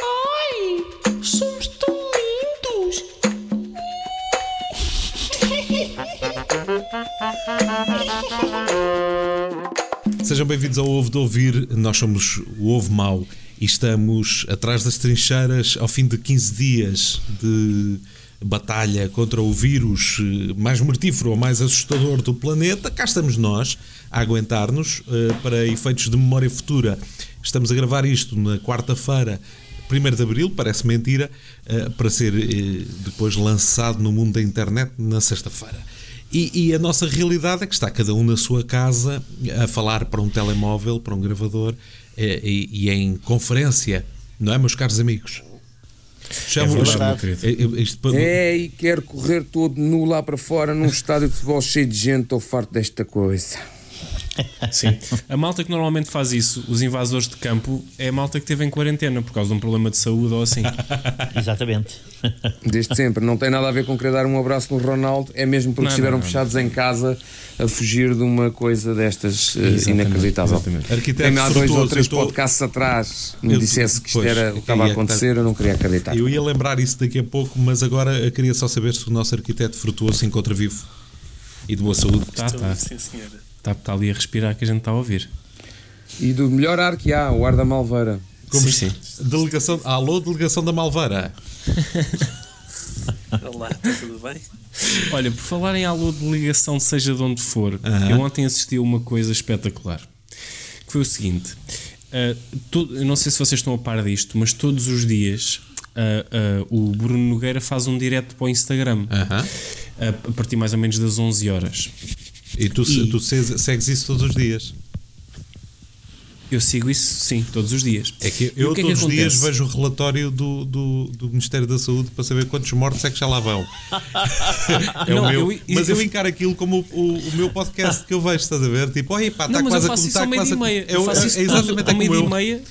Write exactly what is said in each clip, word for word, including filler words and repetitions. Ai, somos tão lindos. Sejam bem-vindos ao Ovo de Ouvir. Nós somos o Ovo Mau e estamos atrás das trincheiras ao fim de quinze dias de batalha contra o vírus mais mortífero ou mais assustador do planeta. Cá estamos nós a aguentar-nos. Para efeitos de memória futura, estamos a gravar isto na quarta-feira, primeiro de abril, parece mentira, para ser depois lançado no mundo da internet na sexta-feira. E, e a nossa realidade é que está cada um na sua casa a falar para um telemóvel, para um gravador e, e em conferência, não é, meus caros amigos? Chamo-vos. É, e quero correr todo nu lá para fora num estádio de futebol cheio de gente. Estou farto desta coisa. Sim. A malta que normalmente faz isso, os invasores de campo, é a malta que esteve em quarentena por causa de um problema de saúde ou assim. Exatamente. Desde sempre. Não tem nada a ver com querer dar um abraço no Ronaldo. É mesmo porque não, estiveram não, fechados não. em casa a fugir de uma coisa destas. Exatamente, inacreditável. Exatamente. Arquiteto, há dois ou três estou... podcasts atrás me eu, dissesse que isto era o que estava a acontecer, eu não queria acreditar. Eu ia lembrar isso daqui a pouco, mas agora eu queria só saber se o nosso arquiteto Frutuoso se encontra vivo e de boa saúde. Tá, tá. Sim, senhora. Está, está ali a respirar, que a gente está a ouvir. E do melhor ar que há, o ar da Malveira. Como sim, sim. Delegação, alô, delegação da Malveira. Olá, está tudo bem? Olha, por falar em alô, delegação, seja de onde for, uh-huh. eu ontem assisti a uma coisa espetacular, que foi o seguinte. Uh, todo, eu não sei se vocês estão a par disto, mas todos os dias uh, uh, o Bruno Nogueira faz um direto para o Instagram, uh-huh. uh, a partir mais ou menos das onze horas. E tu, e tu segues isso todos os dias? Eu sigo isso, sim, todos os dias. É que eu, eu que todos é que os dias vejo o relatório do, do, do Ministério da Saúde para saber quantos mortos é que já lá vão. É não, o meu. Eu, mas eu, eu encaro aquilo como o, o, o meu podcast que eu vejo, estás a ver? Tipo, olha, pá, está quase a começar. Eu faço isso ao meio-dia e meia.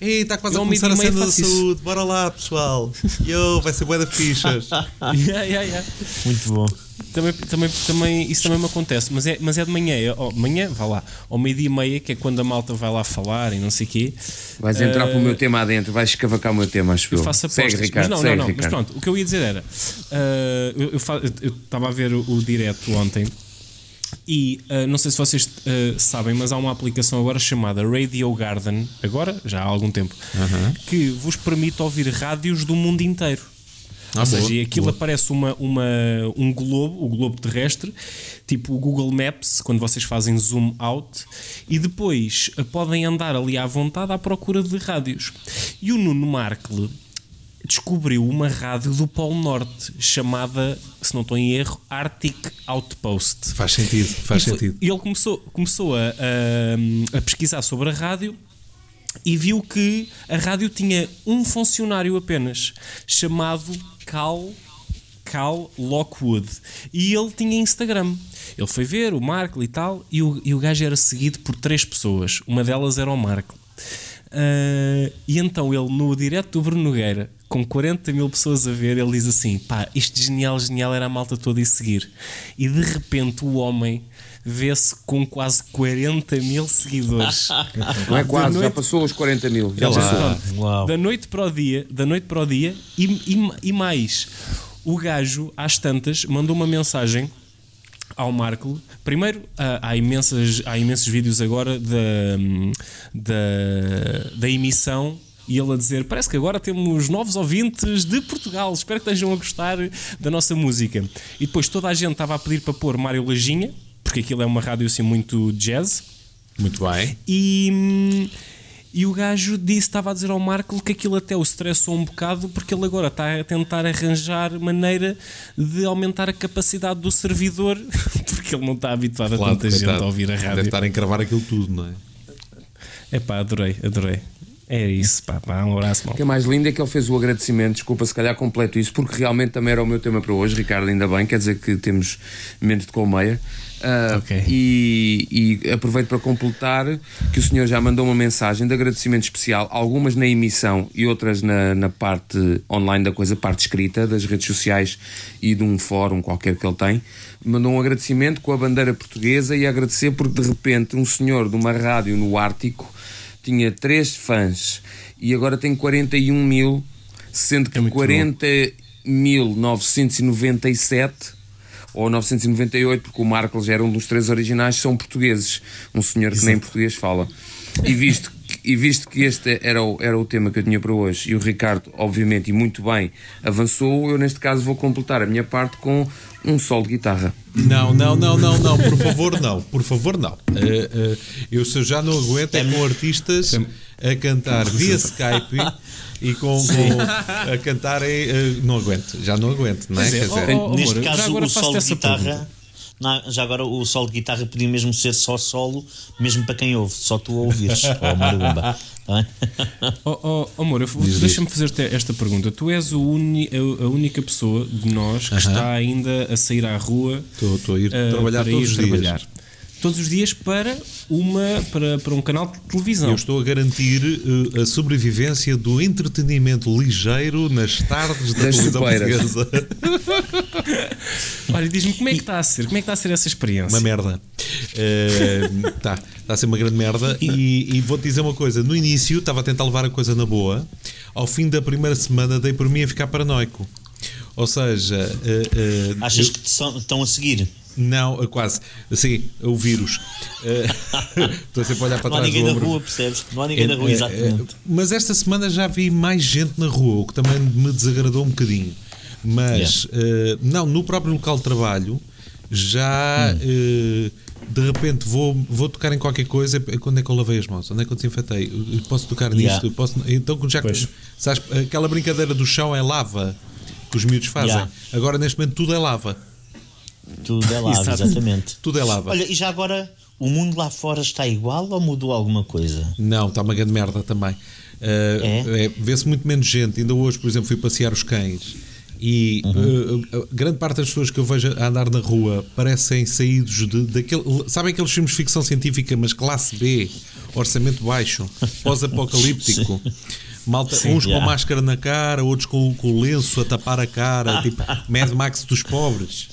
Ei, está quase eu a começar a cena da saúde, bora lá, pessoal. Yo, vai ser bué de fichas. yeah, yeah, yeah. Muito bom. Também, também, também, isso também me acontece, mas é, mas é de manhã, é, oh, manhã, vá lá, ao meio-dia e meia, que é quando a malta vai lá falar e não sei o quê. Vais uh, entrar para o meu tema adentro, vais escavacar o meu tema, acho que eu. Faço apostas, segue, Ricardo, mas não, segue, não, não, Ricardo. Mas pronto, o que eu ia dizer era, uh, eu estava a ver o, o direto ontem e uh, não sei se vocês uh, sabem, mas há uma aplicação agora chamada Radio Garden, agora, já há algum tempo, uh-huh. que vos permite ouvir rádios do mundo inteiro. Ah, ou seja, boa, aquilo boa. Aparece uma, uma, um globo, o globo terrestre, tipo o Google Maps, quando vocês fazem zoom out, e depois podem andar ali à vontade à procura de rádios. E o Nuno Markle descobriu uma rádio do Polo Norte chamada, se não estou em erro, Arctic Outpost. Faz sentido, faz e foi, sentido. E ele começou, começou a, a, a pesquisar sobre a rádio. E viu que a rádio tinha um funcionário apenas, chamado Cal, Cal Lockwood. E ele tinha Instagram. Ele foi ver o Markle e tal, e o, e o gajo era seguido por três pessoas. Uma delas era o Markle. Uh, e então ele, no direto do Bruno Nogueira, com quarenta mil pessoas a ver, ele diz assim, pá, isto genial, genial, era a malta toda a seguir. E de repente o homem vê-se com quase quarenta mil seguidores. Não é quase, noite... já passou os quarenta mil. Já passou. Da noite para o dia, da noite para o dia e, e, e mais. O gajo, às tantas, mandou uma mensagem ao Markle. Primeiro, há, há, imensas, há imensos vídeos agora da, da, da emissão. E ele a dizer, parece que agora temos novos ouvintes de Portugal, espero que estejam a gostar da nossa música. E depois toda a gente estava a pedir para pôr Mário Lajinha, porque aquilo é uma rádio assim muito jazz. Muito bem. E, e o gajo disse, estava a dizer ao Markle que aquilo até o estressou um bocado, porque ele agora está a tentar arranjar maneira de aumentar a capacidade do servidor, porque ele não está habituado claro, a tanta gente estar, a ouvir a rádio. Deve estar a encravar aquilo tudo, não é? Epá, adorei, adorei. É isso, pá, pá, um abraço, mal. O que é mais lindo é que ele fez o agradecimento, desculpa, se calhar completo isso, porque realmente também era o meu tema para hoje, Ricardo, ainda bem, quer dizer que temos menos de colmeia. Uh, okay. e, e aproveito para completar que o senhor já mandou uma mensagem de agradecimento especial, algumas na emissão e outras na, na parte online da coisa, parte escrita, das redes sociais e de um fórum qualquer que ele tem. Mandou um agradecimento com a bandeira portuguesa e agradecer porque de repente um senhor de uma rádio no Ártico tinha três fãs e agora tem quarenta e um mil, sendo que é quarenta mil novecentos e noventa e sete ou novecentos e noventa e oito, porque o Markle já era um dos três originais, são portugueses, um senhor que nem português fala. E visto, e visto que este era o, era o tema que eu tinha para hoje, e o Ricardo, obviamente, e muito bem, avançou, eu neste caso vou completar a minha parte com um solo de guitarra. Não, não, não, não, não, por favor não, por favor não. Uh, uh, eu já não aguento é com artistas a cantar via Skype... E com, com a cantarem, não aguento, já não aguento, não é? Quer dizer, oh, oh, neste amor, caso o solo de guitarra, não, já agora o solo de guitarra podia mesmo ser só solo, mesmo para quem ouve, só tu a ouvires, ó Maribumba. Oh, oh, amor, deixa-me fazer-te esta pergunta. Tu és o uni, a, a única pessoa de nós que uh-huh. está ainda a sair à rua. Estou a ir uh, trabalhar todos os trabalhar. dias. Todos os dias para, uma, para, para um canal de televisão. Eu estou a garantir uh, a sobrevivência do entretenimento ligeiro nas tardes da televisão portuguesa. Olha, diz-me como é que está a ser, como é que está a ser essa experiência? Uma merda. Está uh, tá a ser uma grande merda e, e vou-te dizer uma coisa. No início estava a tentar levar a coisa na boa. Ao fim da primeira semana dei por mim a ficar paranoico. Ou seja... Uh, uh, Achas eu... que te são, estão a seguir? Não, quase. Sim, o vírus. Estou sempre a olhar para trás. Não há ninguém na rua, percebes? Não há ninguém na rua, exatamente. Mas esta semana já vi mais gente na rua, o que também me desagradou um bocadinho. Mas, yeah. uh, não, no próprio local de trabalho, já hum. uh, de repente vou, vou tocar em qualquer coisa. Quando é que eu lavei as mãos? Onde é que eu desinfetei? Eu posso tocar nisto? Yeah. Posso... Então, já que, sabes, aquela brincadeira do chão é lava que os miúdos fazem. Yeah. Agora, neste momento, tudo é lava. Tudo é lava, exato. Exatamente. Tudo é lava. Olha, e já agora o mundo lá fora está igual ou mudou alguma coisa? Não, está uma grande merda também. Uh, é? É, vê-se muito menos gente. Ainda hoje, por exemplo, fui passear os cães e uhum. uh, uh, grande parte das pessoas que eu vejo a andar na rua parecem saídos de, daquele. Sabem aqueles filmes de ficção científica, mas classe B, orçamento baixo, pós-apocalíptico. Malta, sim, uns já. Com máscara na cara, outros com, com lenço a tapar a cara, tipo Mad Max dos pobres.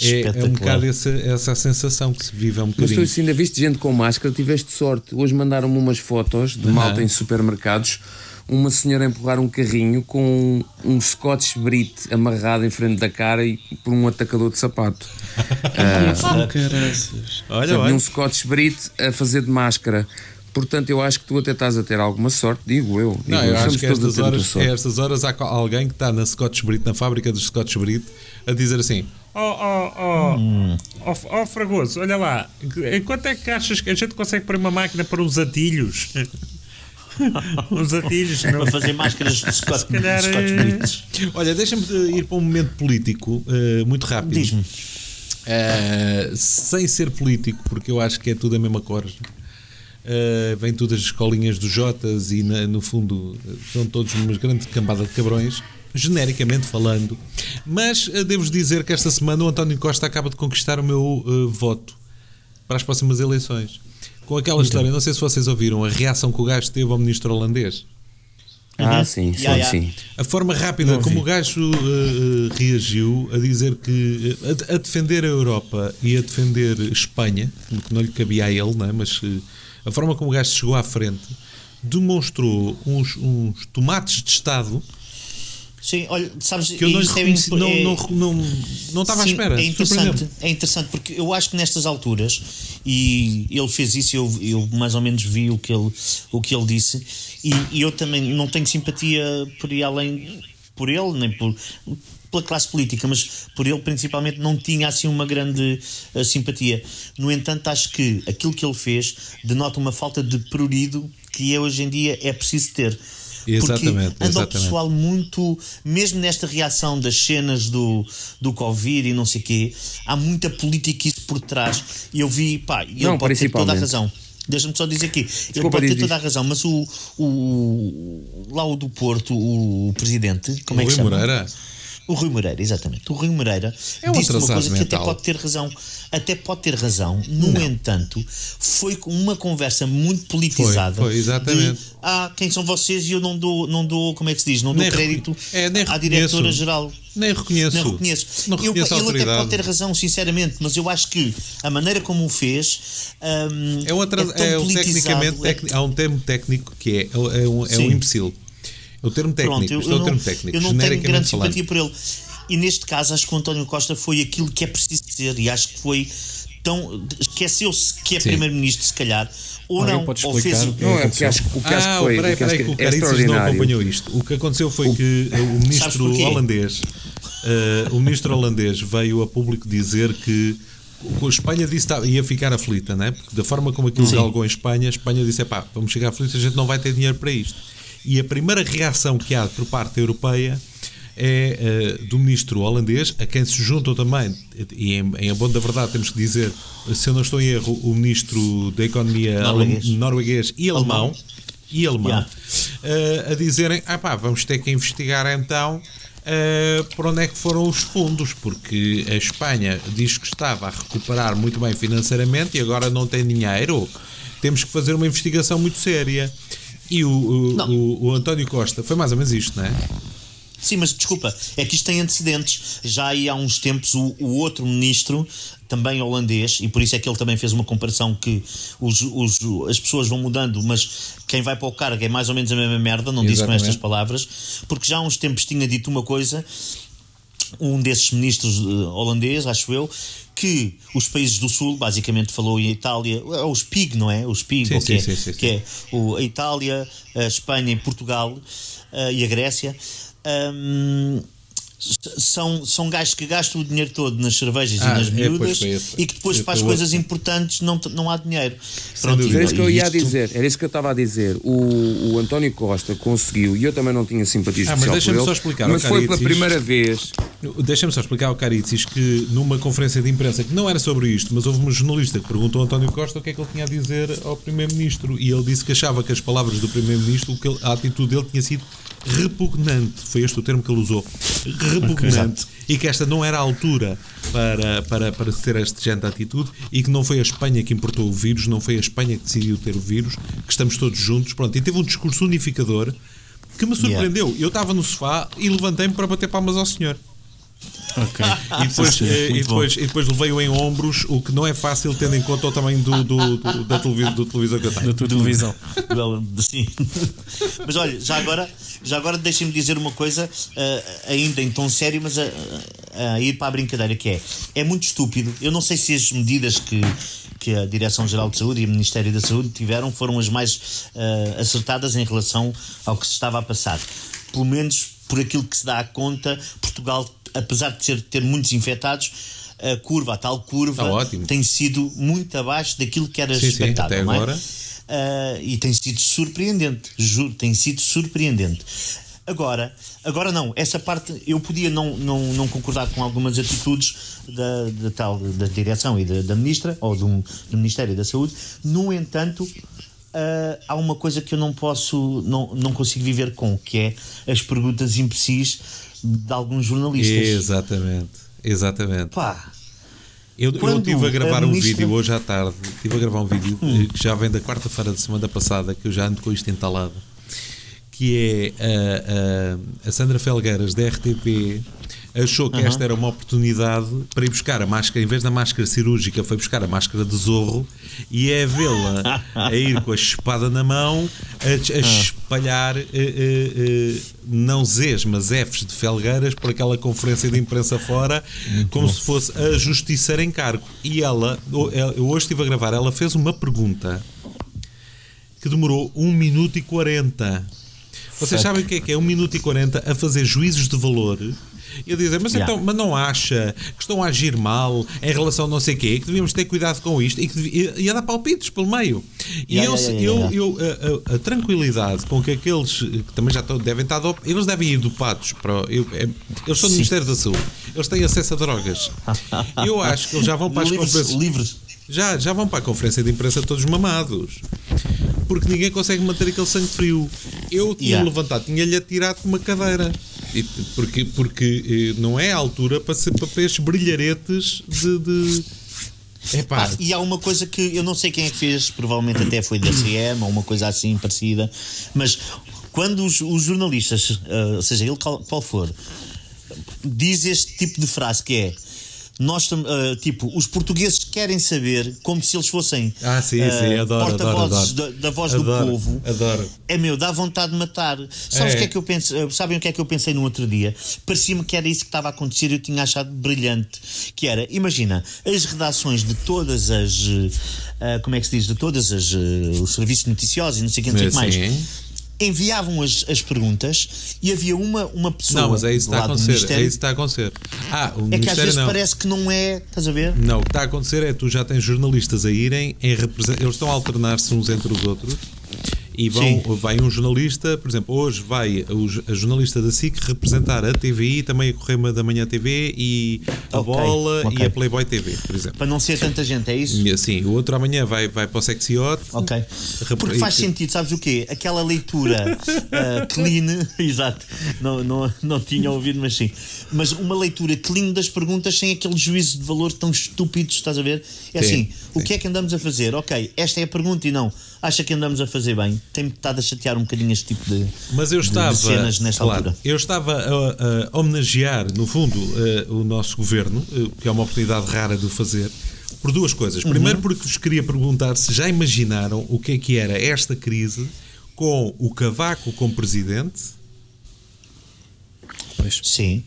É, é um bocado essa, essa sensação que se vive, é um bocadinho. Mas tu ainda viste gente com máscara, tiveste sorte. Hoje mandaram-me umas fotos de uhum. malta em supermercados. Uma senhora a empurrar um carrinho com um, um Scotch Brite amarrado em frente da cara e por um atacador de sapato. uh, olha, olha. Um Scotch Brite a fazer de máscara. Portanto, eu acho que tu até estás a ter alguma sorte, digo eu. Digo, não, eu acho que estas horas, estas horas há alguém que está na Scotch Brite, na fábrica dos Scotch Brite, a dizer assim: Oh, oh, oh, hum. oh, oh Fragoso, olha lá, enquanto é que achas que a gente consegue pôr uma máquina para uns atilhos? Uns atilhos, não? Para fazer máscaras de Scotch Brites. Olha, deixa-me ir para um momento político, uh, muito rápido. Diz-me. Uh, sem ser político, porque eu acho que é tudo a mesma cor. Uh, vem tudo as escolinhas dos Jotas e na, no fundo são todos uma grande cambada de cabrões, genericamente falando, mas uh, devo dizer que esta semana o António Costa acaba de conquistar o meu uh, voto para as próximas eleições com aquela então. história, não sei se vocês ouviram a reação que o gajo teve ao ministro holandês. Ah, uhum. sim, sim, yeah, sim. Yeah. A forma rápida como o gajo uh, reagiu a dizer que uh, a, a defender a Europa e a defender Espanha, que não lhe cabia a ele, não é? Mas uh, a forma como o gajo chegou à frente demonstrou uns, uns tomates de Estado. Sim, olha, sabes, que eu não, reconheci, é, não, não, não, não estava sim, à espera. É interessante, é interessante, porque eu acho que nestas alturas, e ele fez isso, eu, eu mais ou menos vi o que ele, o que ele disse, e, e eu também não tenho simpatia por ir além por ele, nem por... pela classe política, mas por ele principalmente não tinha assim uma grande uh, simpatia. No entanto, acho que aquilo que ele fez denota uma falta de prurido que hoje em dia é preciso ter. Exatamente, porque anda o pessoal muito, mesmo nesta reação das cenas do, do Covid e não sei o quê, há muita política isso por trás. E eu vi, pá, e ele não, pode ter toda a razão. Deixa-me só dizer aqui, ele pode ter toda a razão, mas o, o lá o do Porto, o presidente, como é que chama? Rui Moreira. O Rui Moreira, exatamente. O Rui Moreira é um disse uma coisa mental. que até pode ter razão, até pode ter razão. No não. entanto, foi uma conversa muito politizada. Foi, foi exatamente. De, ah, quem são vocês e eu não dou, não dou, como é que se diz, não dou nem crédito é, à diretora geral. Nem reconheço. Não reconheço. Não reconheço eu, ele até pode ter razão, sinceramente, mas eu acho que a maneira como o fez um, é, um atras, é tão é politizado. Tecnicamente, é, há um termo técnico que é, é um, é um imbecil. O termo técnico, Pronto, eu, eu, é o não, termo técnico, eu não tenho grande falando. simpatia por ele. E neste caso acho que o António Costa foi aquilo que é preciso dizer. E acho que foi tão... Esqueceu-se que é Sim. primeiro-ministro, se calhar. Ou Alguém não, ou fez o que... Não, é porque acho, o que acho ah, que foi... Peraí, peraí, que o Carices não acompanhou isto. O que aconteceu foi o, que o ministro holandês... Uh, o ministro holandês veio a público dizer que... O Espanha disse que ia ficar aflita, não é? Porque da forma como aquilo galgou em Espanha, a Espanha disse, é pá, vamos chegar aflita, a gente não vai ter dinheiro para isto. E a primeira reação que há por parte europeia é uh, do ministro holandês, a quem se juntam também, e em, em abono da verdade temos que dizer, se eu não estou em erro, o ministro da economia norueguês, norueguês e alemão, alemão. E alemão yeah. uh, a dizerem, ah pá, vamos ter que investigar então uh, por onde é que foram os fundos, porque a Espanha diz que estava a recuperar muito bem financeiramente e agora não tem dinheiro, temos que fazer uma investigação muito séria. E o, o, o, o António Costa foi mais ou menos isto, não é? Sim, mas desculpa, é que isto tem antecedentes. Já aí há uns tempos o, o outro ministro, também holandês, e por isso é que ele também fez uma comparação que os, os, as pessoas vão mudando, mas quem vai para o cargo é mais ou menos a mesma merda, não disse com estas palavras, porque já há uns tempos tinha dito uma coisa, um desses ministros holandês, acho eu, que os países do Sul, basicamente falou em Itália, os P I G, não é? Os P I G, sim, sim, é, sim, sim, que sim. é o, a Itália, a Espanha e Portugal uh, e a Grécia, um, são, são gajos que gastam o dinheiro todo nas cervejas ah, e nas miúdas é, e que depois para as coisas outro. importantes não, não há dinheiro. Pronto, e, era isso que eu ia dizer, era isso que eu estava a dizer. O, o António Costa conseguiu, e eu também não tinha simpatia ah, especial mas por ele, só explicar mas foi pela primeira vez... Deixa-me só explicar ao Caritzis que numa conferência de imprensa, que não era sobre isto, mas houve um jornalista que perguntou ao António Costa o que é que ele tinha a dizer ao Primeiro-Ministro, e ele disse que achava que as palavras do Primeiro-Ministro, que ele, a atitude dele tinha sido repugnante, foi este o termo que ele usou, repugnante, okay. E que esta não era a altura para, para, para ter esta gente de atitude, e que não foi a Espanha que importou o vírus, não foi a Espanha que decidiu ter o vírus, que estamos todos juntos, pronto, e teve um discurso unificador que me surpreendeu, yeah. Eu estava no sofá e levantei-me para bater palmas ao senhor. Okay. E, depois, sim, sim. E, depois, e depois levei-o em ombros, o que não é fácil tendo em conta o tamanho do, do, do, da televisão, do televisor que eu tenho. Da tua televisão. Sim. Mas olha, já agora, já agora deixem-me dizer uma coisa, uh, ainda em tom sério, mas a, a ir para a brincadeira, que é, é muito estúpido. Eu não sei se as medidas que, que a Direção-Geral de Saúde e o Ministério da Saúde tiveram foram as mais uh, acertadas em relação ao que se estava a passar. Pelo menos por aquilo que se dá à conta, Portugal, apesar de ser, ter muitos infectados, a curva, a tal curva, tem sido muito abaixo daquilo que era sim, expectado. Sim, até não é? Agora. Uh, e tem sido surpreendente, juro, tem sido surpreendente. Agora, agora não, essa parte eu podia não, não, não concordar com algumas atitudes da, da tal da direção e da, da ministra, ou do, do Ministério da Saúde, no entanto... Uh, há uma coisa que eu não posso, não, não consigo viver com, que é as perguntas imprecis de alguns jornalistas. Exatamente, exatamente. Pá, eu, eu estive a gravar a ministra... um vídeo hoje à tarde, estive a gravar um vídeo hum. que já vem da quarta-feira da semana passada, que eu já ando com isto entalado, que é a, a, a Sandra Felgueiras da R T P achou que uhum. esta era uma oportunidade para ir buscar a máscara, em vez da máscara cirúrgica foi buscar a máscara de Zorro, e é vê-la a ir com a espada na mão a, a espalhar uh, uh, uh, não Zs, mas Fs de Felgueiras por aquela conferência de imprensa fora, como se fosse a justiceira em cargo. E ela, eu hoje estive a gravar, ela fez uma pergunta que demorou um minuto e quarenta. Vocês sabem o que é que é um minuto e quarenta a fazer juízos de valor? E eu dizia, mas yeah. então, mas não acha que estão a agir mal em relação a não sei o quê, que devíamos ter cuidado com isto, e, que devia, e a dar palpites pelo meio. E yeah, eu, yeah, yeah, yeah. eu, eu a, a, a tranquilidade com que aqueles que também já estão, devem estar, do, eles devem ir dopados para. Eu, é, eles são do Ministério da Saúde, eles têm acesso a drogas. Eu acho que eles já vão para as compras. Livres. Já, já vão para a conferência de imprensa todos mamados. Porque ninguém consegue manter aquele sangue frio. Eu tinha yeah. levantado, tinha-lhe atirado com uma cadeira. Porque, porque não é a altura para ser papéis brilharetes de... de... Epá. Ah, e há uma coisa que eu não sei quem é que fez, provavelmente até foi da C M ou uma coisa assim parecida, mas quando os, os jornalistas, uh, seja ele qual, qual for, diz este tipo de frase que é nós, uh, tipo, os portugueses querem saber, como se eles fossem ah, sim, uh, sim, adoro, porta-vozes adoro, adoro. Da, da voz adoro, do povo adoro. É meu, dá vontade de matar. Sabes é. O que é que eu penso, sabem o que é que eu pensei no outro dia? Parecia-me que era isso que estava a acontecer e eu tinha achado brilhante, que era, imagina, as redações de todas as uh, como é que se diz, de todas as uh, os serviços noticiosos e não sei o que, não sei o que mais enviavam as, as perguntas e havia uma, uma pessoa. Não, mas é isso que está a acontecer. É isso que está a acontecer. Ah, o é que às vezes não. Parece que não é. Estás a ver? Não, o que está a acontecer é que tu já tens jornalistas a irem, em represent... eles estão a alternar-se uns entre os outros e vão, vai um jornalista, por exemplo, hoje vai a, a jornalista da S I C representar a T V I, também a Correio da Manhã T V e a okay, Bola okay. e a Playboy T V, por exemplo. Para não ser tanta gente, é isso? Sim, o outro amanhã vai, vai para o Sexy Hot. Ok. Rep... Porque faz sentido, sabes o quê? Aquela leitura uh, clean, exato, não, não, não tinha ouvido, mas sim. Mas uma leitura clean das perguntas sem aquele juízo de valor tão estúpido, estás a ver? É sim, assim, sim. O que é que andamos a fazer? Ok, esta é a pergunta e não. Acha que andamos a fazer bem? Tem-me estado a chatear um bocadinho este tipo de, mas eu estava, de cenas nesta claro, altura. Eu estava a, a homenagear, no fundo, a, o nosso governo, que é uma oportunidade rara de o fazer, por duas coisas. Uhum. Primeiro, porque vos queria perguntar se já imaginaram o que é que era esta crise com o Cavaco como presidente? Pois. Sim.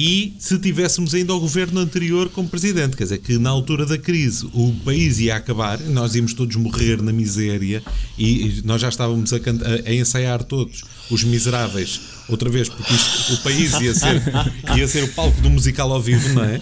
E se tivéssemos ainda o governo anterior como presidente, quer dizer, que na altura da crise o país ia acabar, nós íamos todos morrer na miséria e nós já estávamos a, canta- a ensaiar todos os miseráveis outra vez, porque isto, o país ia ser, ia ser o palco do musical ao vivo, não é?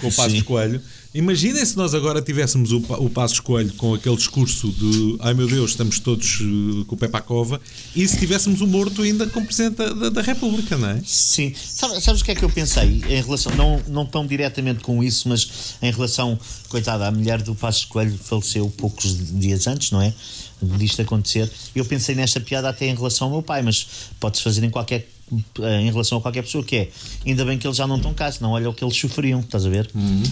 Com o Passos Coelho. Imaginem se nós agora tivéssemos o, o Passos Coelho com aquele discurso de ai meu Deus, estamos todos uh, com o pé para a cova, e se tivéssemos o morto ainda como Presidente da, da República, não é? Sim. Sabe, sabes o que é que eu pensei? Em relação, não, não tão diretamente com isso, mas em relação, coitada, a mulher do Passos Coelho faleceu poucos dias antes, não é? Disto acontecer. Eu pensei nesta piada até em relação ao meu pai, mas pode-se fazer em qualquer em relação a qualquer pessoa, que é ainda bem que eles já não estão cá, senão olha o que eles sofriam, estás a ver? Uhum.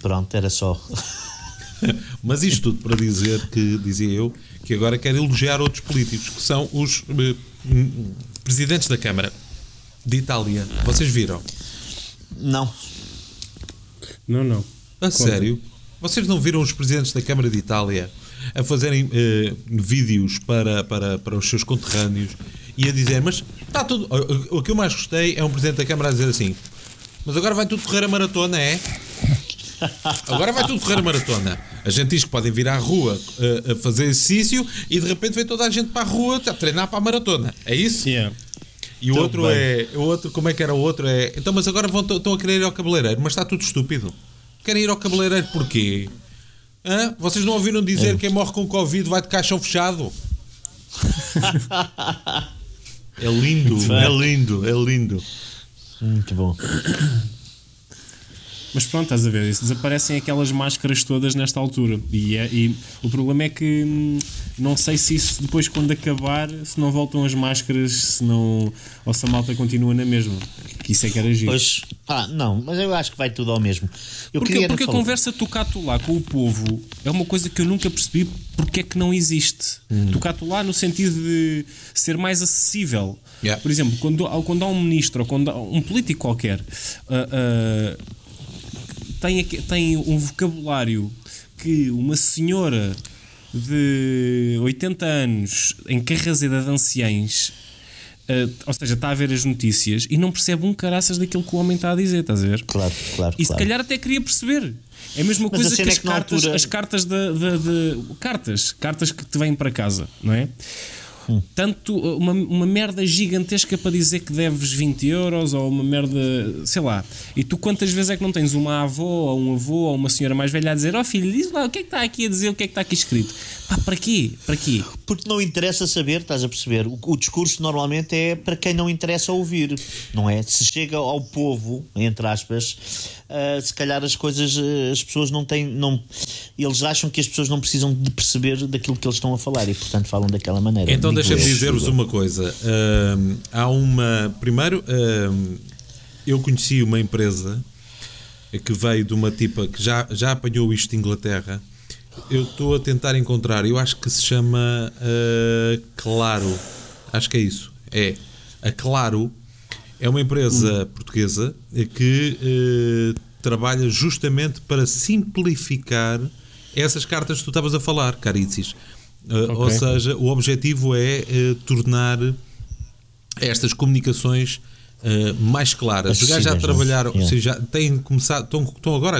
Pronto, era só. Mas isto tudo para dizer que, dizia eu, que agora quero elogiar outros políticos, que são os eh, presidentes da Câmara de Itália. Vocês viram? Não. Não, não. A Como? Sério? Vocês não viram os presidentes da Câmara de Itália a fazerem eh, vídeos para, para, para os seus conterrâneos e a dizer, mas está tudo... O, o que eu mais gostei é um presidente da Câmara a dizer assim, mas agora vai tudo correr a maratona, é? Agora vai tudo correr a maratona. A gente diz que podem vir à rua a, a fazer exercício e de repente vem toda a gente para a rua a treinar para a maratona. É isso? Yeah. E o tudo outro bem. É. O outro, como é que era o outro? É. Então, mas agora vão, estão a querer ir ao cabeleireiro, mas está tudo estúpido. Querem ir ao cabeleireiro porquê? Hã? Vocês não ouviram dizer é. Quem morre com Covid vai de caixão fechado? É lindo, é lindo, é lindo. Muito bom. Mas pronto, estás a ver, isso desaparecem aquelas máscaras todas nesta altura e, é, e o problema é que hum, não sei se isso depois quando acabar se não voltam as máscaras, se não, ou se a malta continua na mesma, que isso é que era giro. Pois, ah, não, mas eu acho que vai tudo ao mesmo. Eu porque porque a falar. Conversa tocato lá com o povo é uma coisa que eu nunca percebi porque é que não existe. Hum. Tocato lá no sentido de ser mais acessível. Yeah. Por exemplo, quando, quando há um ministro ou quando há um político qualquer... Uh, uh, Tem, tem um vocabulário que uma senhora de oitenta anos em Carraseda de Anciães, uh, ou seja, está a ver as notícias e não percebe um caraças daquilo que o homem está a dizer, estás a ver? Claro, claro. E se claro. calhar até queria perceber. É a mesma mas coisa a que as, é que cartas, altura... as cartas de, de, de, de cartas, cartas que te vêm para casa, não é? Hum. Tanto uma, uma merda gigantesca para dizer que deves vinte euros ou uma merda, sei lá. E tu quantas vezes é que não tens uma avó ou um avô ou uma senhora mais velha a dizer ó oh, filho, diz lá o que é que está aqui a dizer, o que é que está aqui escrito? Pá, para quê? Para quê? Porque não interessa saber, estás a perceber? O, o discurso normalmente é para quem não interessa ouvir, não é? Se chega ao povo, entre aspas, uh, se calhar as coisas, uh, as pessoas não têm, não, eles acham que as pessoas não precisam de perceber daquilo que eles estão a falar e portanto falam daquela maneira. Então deixa-me dizer-vos uma coisa, uh, há uma, primeiro uh, eu conheci uma empresa que veio de uma tipa que já, já apanhou isto de Inglaterra. Eu estou a tentar encontrar, eu acho que se chama uh, Claro, acho que é isso, é a Claro. É uma empresa portuguesa que eh, trabalha justamente para simplificar essas cartas que tu estavas a falar, Caricis. Uh, okay. Ou seja, o objetivo é eh, tornar estas comunicações eh, mais claras. Os gajos já trabalharam, yeah. ou seja, já têm começado, estão, estão agora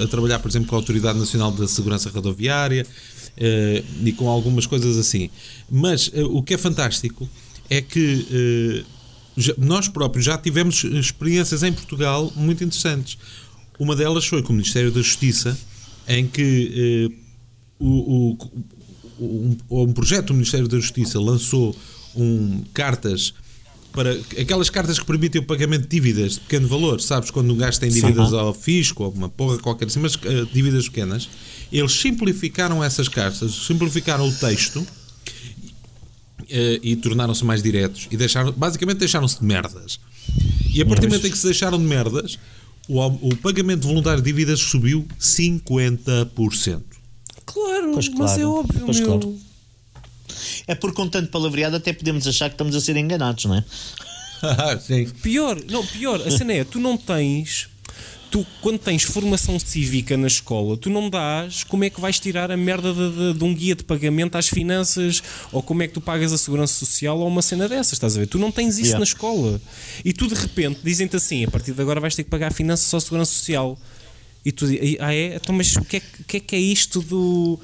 a, a trabalhar, por exemplo, com a Autoridade Nacional da Segurança Rodoviária eh, e com algumas coisas assim. Mas eh, o que é fantástico é que... Eh, nós próprios já tivemos experiências em Portugal muito interessantes. Uma delas foi com o Ministério da Justiça, em que eh, o, o, um, um projeto do Ministério da Justiça lançou um, cartas, para aquelas cartas que permitem o pagamento de dívidas de pequeno valor, sabes, quando um gajo tem dívidas Sim. ao fisco, ou uma porra qualquer assim, mas uh, dívidas pequenas. Eles simplificaram essas cartas, simplificaram o texto e tornaram-se mais diretos e deixaram, basicamente deixaram-se de merdas, e a partir do momento em que se deixaram de merdas, o, o pagamento voluntário de dívidas subiu cinquenta por cento. Claro, pois, mas claro, é óbvio, meu. Claro. É porque com tanto palavreado até podemos achar que estamos a ser enganados, não é? Sim. Pior, não, pior, a cena é, tu não tens... Tu, quando tens formação cívica na escola, tu não dás como é que vais tirar a merda de, de, de um guia de pagamento às finanças, ou como é que tu pagas a segurança social, ou uma cena dessas, estás a ver? Tu não tens isso yeah. na escola. E tu de repente dizem-te assim, a partir de agora vais ter que pagar a finança só a segurança social. E tu dizes, ah é? Então, mas o que é, que é que é isto do...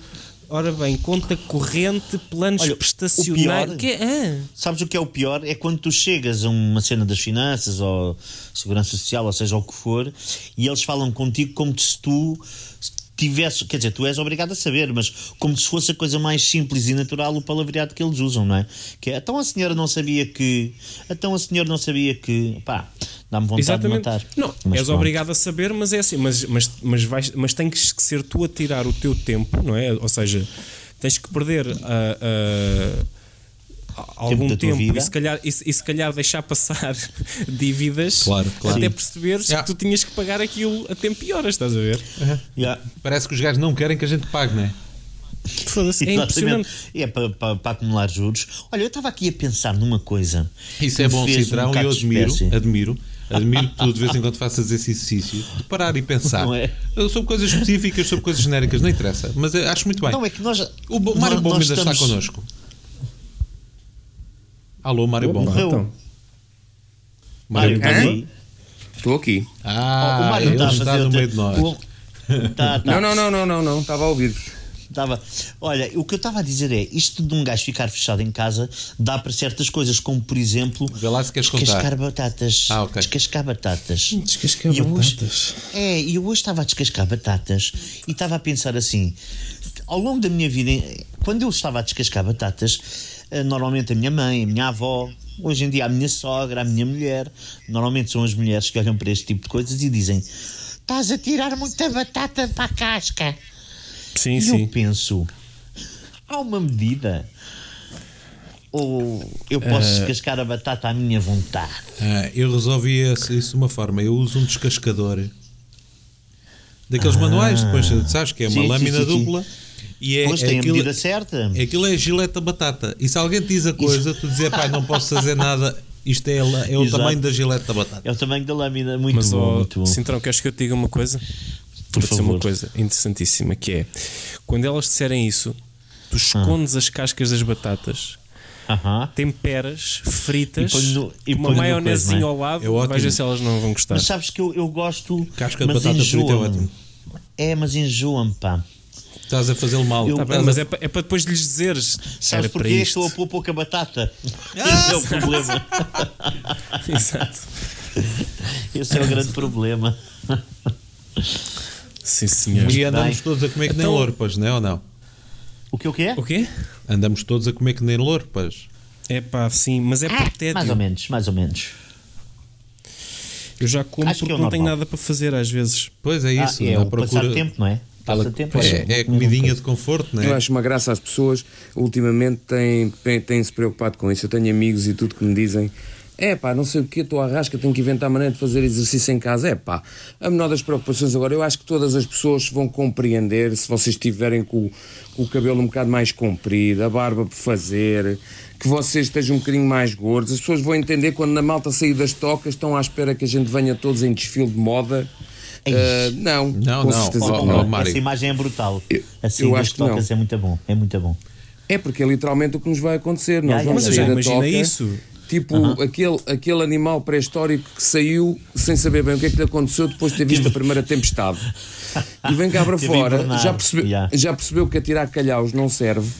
Ora bem, conta corrente, planos Olha, prestacionais... O pior, que é? Sabes o que é o pior? É quando tu chegas a uma cena das finanças ou segurança social, ou seja, o que for, e eles falam contigo como se tu tivesse... Quer dizer, tu és obrigado a saber, mas como se fosse a coisa mais simples e natural o palavreado que eles usam, não é? Que é, então a senhora não sabia que... Então a senhora não sabia que... Pá... Dá-me vontade Exatamente. de matar. Não, mas és pronto. obrigado a saber, mas é assim, mas, mas, mas, vais, mas tens que ser tu a tirar o teu tempo, não é? Ou seja, tens que perder a... a algum tempo, tempo e, se calhar, e, e se calhar deixar passar dívidas claro, claro. até perceberes yeah. que tu tinhas que pagar aquilo a tempo e horas, estás a ver? Uhum. Yeah. Parece que os gajos não querem que a gente pague, não é? Foda-se, é impressionante. É para, para, para acumular juros. Olha, eu estava aqui a pensar numa coisa. Isso é bom, Citrão, um e eu admiro, admiro Admiro que tu de vez em quando faças esse exercício de parar e pensar é? sobre coisas específicas, sobre coisas genéricas, não interessa. Mas acho muito bem. Não, é que nós, o Mário nós, Bom ainda estamos... está connosco. Alô, Mário Bom. Então. Mário, Mário é? Bom. Estou aqui. Ah, oh, o Mário está, está no meio de nós. O... Tá, tá. Não, não, não, não, não, não, estava a ouvir-vos. Tava. Olha, o que eu estava a dizer é, isto de um gajo ficar fechado em casa dá para certas coisas, como por exemplo descascar batatas. Ah, okay. Descascar batatas. Descascar e batatas. Hoje, é, e eu hoje estava a descascar batatas e estava a pensar assim, ao longo da minha vida, quando eu estava a descascar batatas, normalmente a minha mãe, a minha avó, hoje em dia a minha sogra, a minha mulher, normalmente são as mulheres que olham para este tipo de coisas e dizem, estás a tirar muita batata para a casca. Sim, e sim. eu penso, há uma medida? Ou eu posso uh, descascar a batata à minha vontade? Uh, eu resolvi isso de uma forma, eu uso um descascador daqueles ah, manuais, depois sabes que é uma sim, lâmina sim, sim, dupla sim. e é, pois é tem aquilo, a medida certa. Aquilo é gilete da batata. E se alguém te diz a coisa, isso. tu dizes, pá, não posso fazer nada. Isto é, é o Exato. tamanho da gilete da batata. É o tamanho da lâmina, muito Mas, bom. Mas, oh, Cintrão, queres que eu te diga uma coisa? Pode ser uma coisa interessantíssima, que é quando elas disserem isso, tu escondes ah. as cascas das batatas, uh-huh. temperas, fritas e, no, e uma maionezinha é? ao lado, é vais ver se elas não vão gostar. Mas sabes que eu, eu gosto. Casca de mas batata frita é ótimo. É, mas enjoa-me, pá. Estás a fazê-lo mal. Eu, tá bem, mas a... é para é depois lhes dizeres. Sabes porquê? Estou a pôr pouca batata. Esse é o problema. Exato. Esse é o grande problema. Sim, senhor. E andamos Bem, todos a comer que nem então, lorpas, não é ou não? O que o quê? O quê? Andamos todos a comer que nem lorpas. É pá, sim, mas é ah, por tédio. Mais ou menos, mais ou menos. Eu já como acho porque é não normal. Tenho nada para fazer às vezes. Pois é isso, ah, é, é o procura... passar tempo, não é? Passa tempo. É, é a comidinha de conforto, não é? Eu acho uma graça às pessoas, ultimamente têm, têm se preocupado com isso. Eu tenho amigos e tudo que me dizem: é pá, não sei o que, estou à rasca, tenho que inventar a maneira de fazer exercício em casa. É pá, a menor das preocupações agora. Eu acho que todas as pessoas vão compreender se vocês estiverem com, com o cabelo um bocado mais comprido, a barba por fazer, que vocês estejam um bocadinho mais gordos. As pessoas vão entender quando na malta sair das tocas estão à espera que a gente venha todos em desfile de moda. Uh, não, não, não. Oh, não, não. Essa imagem é brutal. Eu, assim, eu acho que não. É muito bom, é muito bom. É porque é literalmente o que nos vai acontecer. Nós yeah, vamos yeah, imagina toca, isso. Tipo uh-huh. aquele, aquele animal pré-histórico que saiu sem saber bem o que é que lhe aconteceu depois de ter visto a primeira tempestade. E vem cá para fora, já percebeu, yeah. já percebeu que atirar calhaus não serve.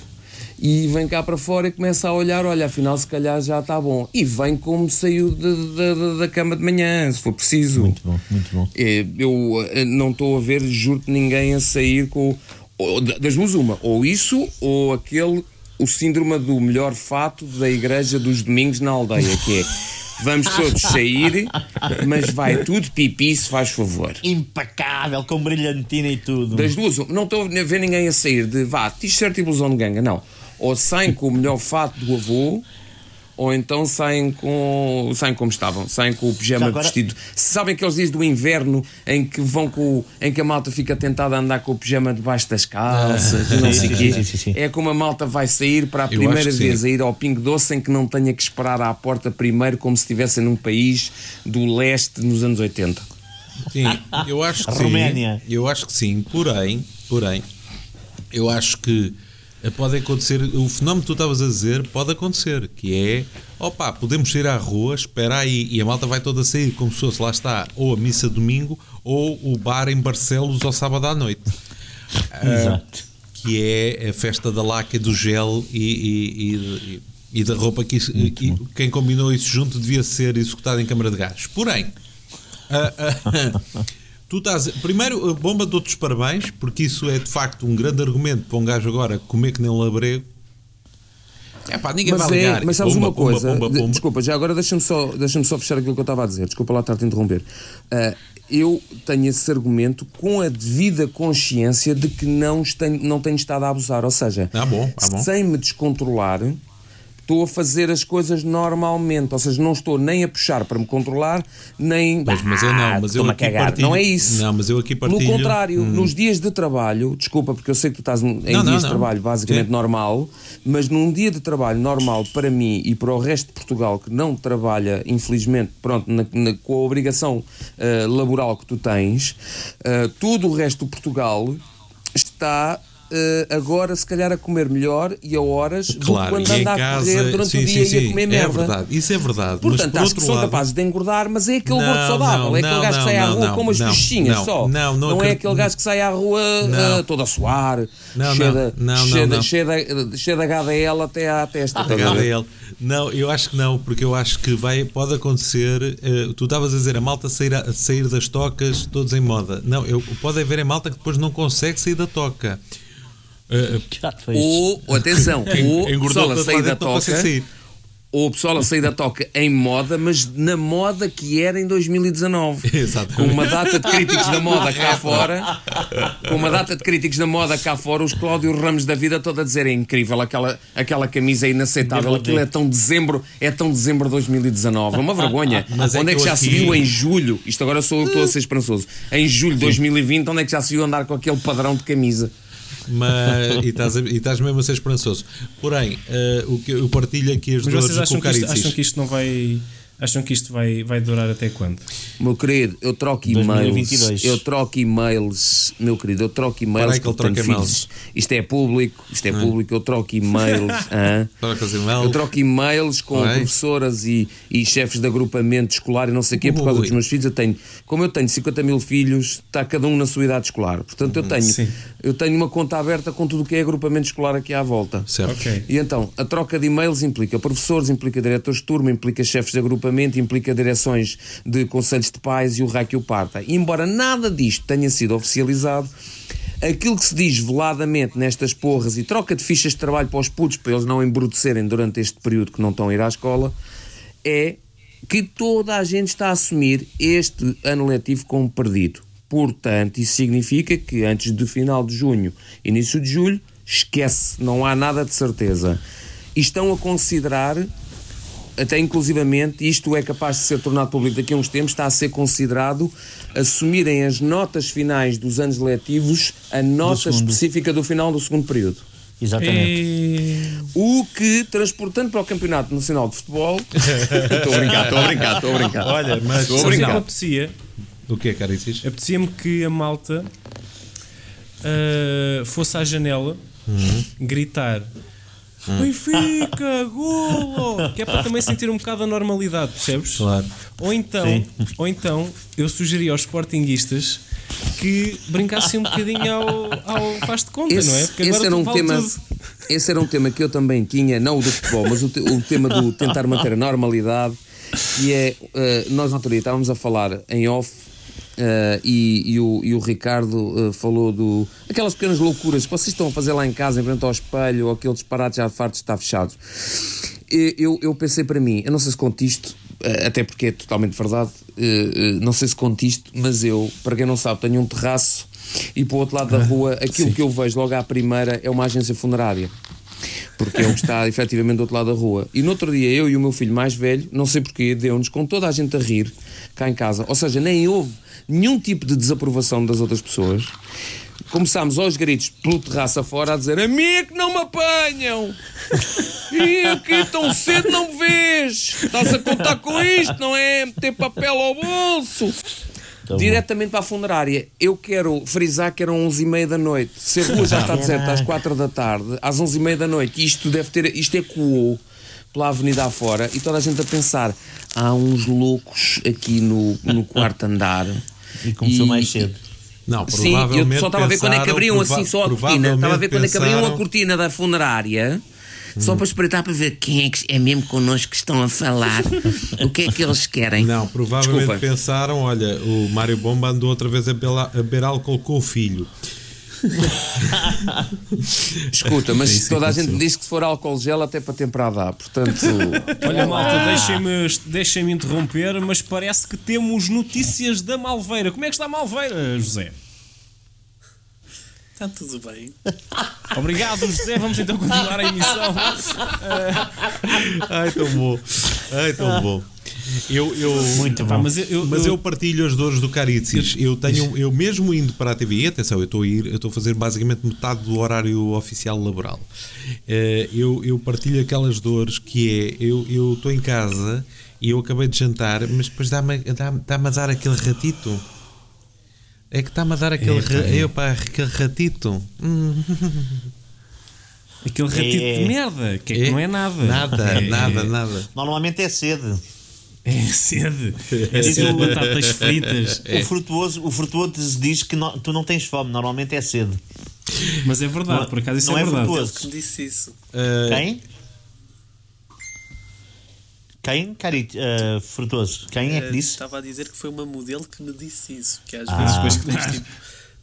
E vem cá para fora e começa a olhar, olha, afinal se calhar já está bom. E vem como saiu de, de, de, da cama de manhã, se for preciso. Muito bom, muito bom. É, eu não estou a ver, juro-te, ninguém a sair com... Ou, das duas uma, ou isso, ou aquele, o síndrome do melhor fato da igreja dos domingos na aldeia, que é... Vamos todos sair, mas vai tudo pipi, se faz favor. Impecável, com brilhantina e tudo. Das duas uma, não estou a ver ninguém a sair de vá, t-shirt e blusão de ganga, não. Ou saem com o melhor fato do avô, ou então saem com saem como estavam, saem com o pijama agora... vestido. Sabem aqueles dias do inverno em que vão com o, em que a malta fica tentada a andar com o pijama debaixo das calças, ah, não sei o quê. É como a malta vai sair para a primeira vez sim. a ir ao Pingo Doce em que não tenha que esperar à porta primeiro, como se estivessem num país do leste nos anos oitenta. Sim, eu acho que sim. Roménia. Eu acho que sim, porém, porém, eu acho que pode acontecer, o fenómeno que tu estavas a dizer pode acontecer, que é opá, podemos ir à rua, espera aí, e a malta vai toda a sair, como se fosse lá está ou a missa de domingo, ou o bar em Barcelos ao sábado à noite. Exato. Uh, que é a festa da laca, do gel e, e, e, e da roupa que isso, e, quem combinou isso junto devia ser executado em Câmara de Gás. Porém, uh, uh, tu estás, primeiro, bomba, dou-te os parabéns, porque isso é de facto um grande argumento para um gajo agora comer que nem um labrego. É pá, ninguém mas vai ligar. É, mas sabes bomba, uma coisa, bomba, bomba, bomba. Desculpa, já agora deixa-me só, deixa-me só fechar aquilo que eu estava a dizer, desculpa lá estar-te a interromper. Uh, eu tenho esse argumento com a devida consciência de que não, estenho, não tenho estado a abusar, ou seja, ah, bom, ah, bom. sem me descontrolar... Estou a fazer as coisas normalmente, ou seja, não estou nem a puxar para me controlar, nem... Mas, mas eu não, mas eu aqui partilho. Não é isso. Não, mas eu aqui partilho. No contrário, hum. nos dias de trabalho, desculpa, porque eu sei que tu estás em não, dias não, não. de trabalho basicamente Sim. normal, mas num dia de trabalho normal para mim e para o resto de Portugal, que não trabalha, infelizmente, pronto, na, na, com a obrigação uh, laboral que tu tens, uh, todo o resto de Portugal está... Uh, agora se calhar a comer melhor e a horas claro, do que quando andar a correr durante sim, o dia sim, e a comer sim, merda. É verdade, isso é verdade. Portanto, mas, acho por que lado... são capazes de engordar, mas é aquele não, gordo saudável, não, é aquele não, gajo que sai não, à rua não, com umas coxinhas só. Não, não, não é aquele gajo que sai à rua uh, todo a suar, cheio de H D L até à testa. Ah, H D L. Não, eu acho que não, porque eu acho que vai, pode acontecer. Uh, tu estavas a dizer a malta sair, a, sair das tocas todos em moda. Não, eu, pode haver a malta que depois não consegue sair da toca. Uh, ou, atenção, ou o pessoal a sair da toca ou o pessoal a sair da toca em moda, mas na moda que era em dois mil e dezanove. Exatamente. Com uma data de críticos da moda cá fora com uma data de críticos da moda cá fora, os Cláudio Ramos da vida toda a dizer é incrível, aquela, aquela camisa é inaceitável, aquilo é tão dezembro é tão dezembro de dois mil e dezanove, é uma vergonha. Mas onde é que, é que já aqui... se viu em julho, isto agora sou eu, estou a ser esperançoso, em julho de dois mil e vinte, onde é que já se viu andar com aquele padrão de camisa? Mas, e, estás, e estás mesmo a ser esperançoso. Porém, uh, o que eu partilho aqui as dores do Caricis. Acham que isto não vai. Acham que isto vai, vai durar até quando? Meu querido, eu troco e-mails. Eu troco e-mails, meu querido, eu troco e-mails. Que eu troco e-mails. Isto é público, isto é ah. público, eu troco e-mails. ah. Eu troco e-mails com Vai. professoras e, e chefes de agrupamento escolar e não sei o quê, por causa dos meus filhos. Eu tenho, como eu tenho cinquenta mil filhos, está cada um na sua idade escolar. Portanto, eu tenho, Sim. eu tenho uma conta aberta com tudo o que é agrupamento escolar aqui à volta. Certo. Okay. E então, a troca de e-mails implica professores, implica diretores de turma, implica chefes de agrupamento, implica direções de conselhos de pais e o raio que o parta. E embora nada disto tenha sido oficializado, aquilo que se diz veladamente nestas porras e troca de fichas de trabalho para os putos para eles não embrutecerem durante este período que não estão a ir à escola é que toda a gente está a assumir este ano letivo como perdido. Portanto, isso significa que antes do final de junho, início de julho, esquece, não há nada de certeza. E estão a considerar, até inclusivamente, isto é capaz de ser tornado público daqui a uns tempos, está a ser considerado assumirem as notas finais dos anos letivos, a nota específica do final do segundo período. Exatamente. E... o que, transportando para o Campeonato Nacional de Futebol... Estou a brincar, estou a brincar, estou a brincar. Olha, mas estou a brincar. Apetecia... O que é, cara, isso? Apetecia-me que a malta uh, fosse à janela uhum. gritar... Hum. Benfica, golo! Que é para também sentir um bocado a normalidade, percebes? Claro. Ou então, Sim. ou então eu sugeri aos sportinguistas que brincassem um bocadinho ao, ao faz de conta, esse, não é? Porque esse agora era um tema. Tudo. Esse era um tema que eu também tinha, não o do futebol, mas o, te, o tema do tentar manter a normalidade. E é, uh, nós na autoria estávamos a falar em off. Uh, e, e, o, e o Ricardo uh, falou do aquelas pequenas loucuras que vocês estão a fazer lá em casa em frente ao espelho, ou aquele disparate já farto está fechado. Eu, eu pensei para mim, eu não sei se conto isto, uh, até porque é totalmente verdade, uh, uh, não sei se conto isto, mas eu, para quem não sabe, tenho um terraço e para o outro lado da rua aquilo Sim. que eu vejo logo à primeira é uma agência funerária. Porque é o que está efetivamente do outro lado da rua. E no outro dia eu e o meu filho mais velho, não sei porquê, deu-nos com toda a gente a rir cá em casa, ou seja, nem houve nenhum tipo de desaprovação das outras pessoas. Começámos aos gritos pelo terraço afora a dizer: a mim é que não me apanham, e aqui tão cedo não me vês, estás a contar com isto, não é? Meter papel ao bolso. Tá diretamente para a funerária. Eu quero frisar que eram onze e meia da noite. Se a rua já está deserta às quatro da tarde, às onze e meia da noite, isto deve ter, isto ecoou pela avenida afora e toda a gente a pensar: há uns loucos aqui no, no quarto andar. E começou e, mais cedo. Não, provavelmente sim, eu só estava a ver quando é que abriam prova- assim só a cortina. Estava a ver quando é que abriam a cortina da funerária. Só para espreitar para ver quem é que é mesmo connosco que estão a falar, o que é que eles querem. Não, provavelmente Desculpa. pensaram: olha, o Mário Bomba andou outra vez a beber álcool com o filho. Escuta, mas é toda a gente diz que se for álcool gel até para temperar dá, portanto... Olha, malta, deixem-me, deixem-me interromper, mas parece que temos notícias da Malveira. Como é que está a Malveira, José? Está tudo bem. Obrigado, José. Vamos então continuar a emissão. Ai, tão bom. Ai, tão bom. Eu, eu, Muito bom. Pá, mas eu, mas eu, eu partilho as dores do Caritzis. Eu, tenho, eu mesmo indo para a T V I, atenção, eu estou a ir, eu estou a fazer basicamente metade do horário oficial laboral. Eu, eu partilho aquelas dores que é, eu, eu estou em casa e eu acabei de jantar, mas depois dá-me, dá-me, dá-me a dar aquele ratito. É que está-me a dar aquele, é, ra- eu, pá, aquele ratito. Aquele ratito é. de merda, que é, é que não é nada. Nada, é. nada, nada. Normalmente é sede. É sede. É sede de batatas fritas. É. O, frutuoso, o frutuoso diz que não, tu não tens fome, normalmente é sede. Mas é verdade, não, por acaso isso não é, é verdade. Frutuoso. Disse isso. Uh, Quem? Quem, Carito, uh, Frutuoso, quem uh, é que disse? Estava a dizer que foi uma modelo que me disse isso, que às ah. vezes depois que tens tipo,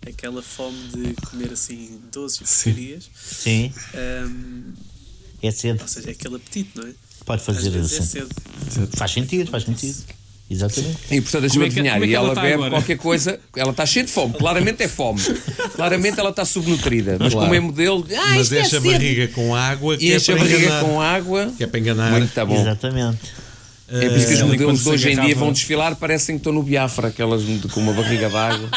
aquela fome de comer assim doces e porcarias. Sim. Um, é cedo. Ou seja, é aquele apetite, não é? Pode fazer isso. É cedo. Faz sentido, faz sentido. Exatamente. E portanto, deixa-me adivinhar. É é e ela, ela bebe agora? Qualquer coisa, ela está cheia de fome, claramente é fome. Claramente ela está subnutrida, mas claro. Como é modelo. Ah, mas enche é a barriga com água, que e é enche a barriga enganar. com água, que é para enganar. Muito bom. Exatamente. É por isso que os modelos de hoje em dia vão desfilar, parecem que estão no Biafra, aquelas com uma barriga d'água.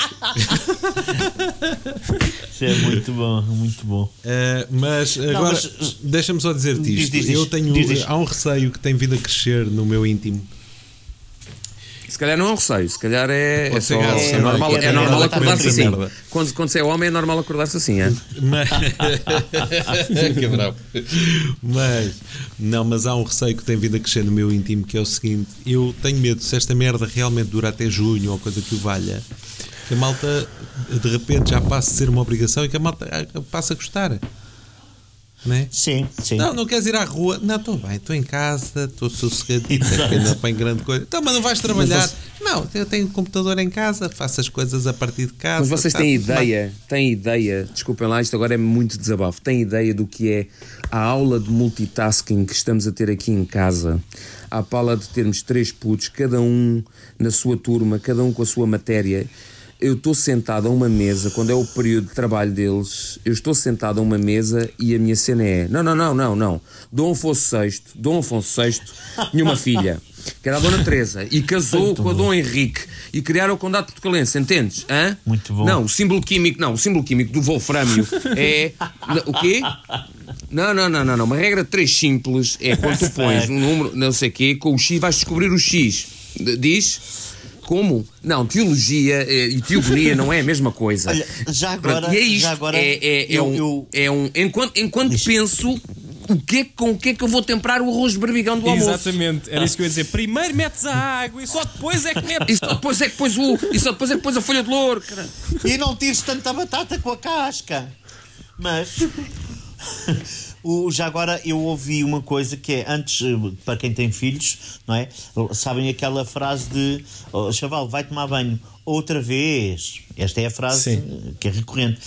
Isso é muito bom, muito bom. Uh, mas Não, agora, mas... deixa-me só dizer-te isto. Diz, diz, diz, Eu tenho, diz, diz. Há um receio que tem vindo a crescer no meu íntimo. Se calhar não é um receio, se calhar é, é, só, é, é normal, é normal acordar-se assim. Quando, quando se é homem é normal acordar-se assim, é? Mas, que bravo. Mas, não, mas há um receio que tem vindo a crescer no meu íntimo, que é o seguinte: eu tenho medo, se esta merda realmente durar até junho ou coisa que o valha, que a malta de repente já passa a ser uma obrigação e que a malta passa a gostar. né? Sim, sim. Não, não queres ir à rua? Não, estou bem, estou em casa, estou sossegadita, não põe grande coisa. Então, mas não vais trabalhar? Você... Não, eu tenho um computador em casa, faço as coisas a partir de casa. Mas vocês têm ideia, têm ideia, desculpem lá, isto agora é muito desabafo, têm ideia do que é a aula de multitasking que estamos a ter aqui em casa? À pala de termos três putos, cada um na sua turma, cada um com a sua matéria. Eu estou sentado a uma mesa, quando é o período de trabalho deles, eu estou sentado a uma mesa e a minha cena é... Não, não, não, não, não. Dom Afonso sexto, Dom Afonso sexto tinha uma filha, que era a Dona Teresa, e casou muito com a Dom Henrique, e criaram o Condado Portugalense, entendes? Hã? Muito bom. Não, o símbolo químico, não, o símbolo químico do Volfrâmio é... O quê? Não, não, não, não, não. Uma regra de três simples é quando tu pões um número, não sei o quê, com o X vais descobrir o X. Diz... Como? Não, teologia e teogonia não é a mesma coisa. Olha, já agora... E é isto. Já agora, é, é, é, eu, um, eu... é um... Enquanto, enquanto penso... O que é, com o que é que eu vou temperar o arroz de barbigão do almoço? Exatamente, era isso que eu ia dizer. Primeiro metes a água e só depois é que metes. E só depois é que pôs o... E só depois é que pôs a folha de louro. Cara. E não tires tanta batata com a casca. Mas... O, já agora eu ouvi uma coisa que é, antes, para quem tem filhos, não é? Sabem aquela frase de oh, chaval, vai tomar banho outra vez. Esta é a frase Sim. que é recorrente.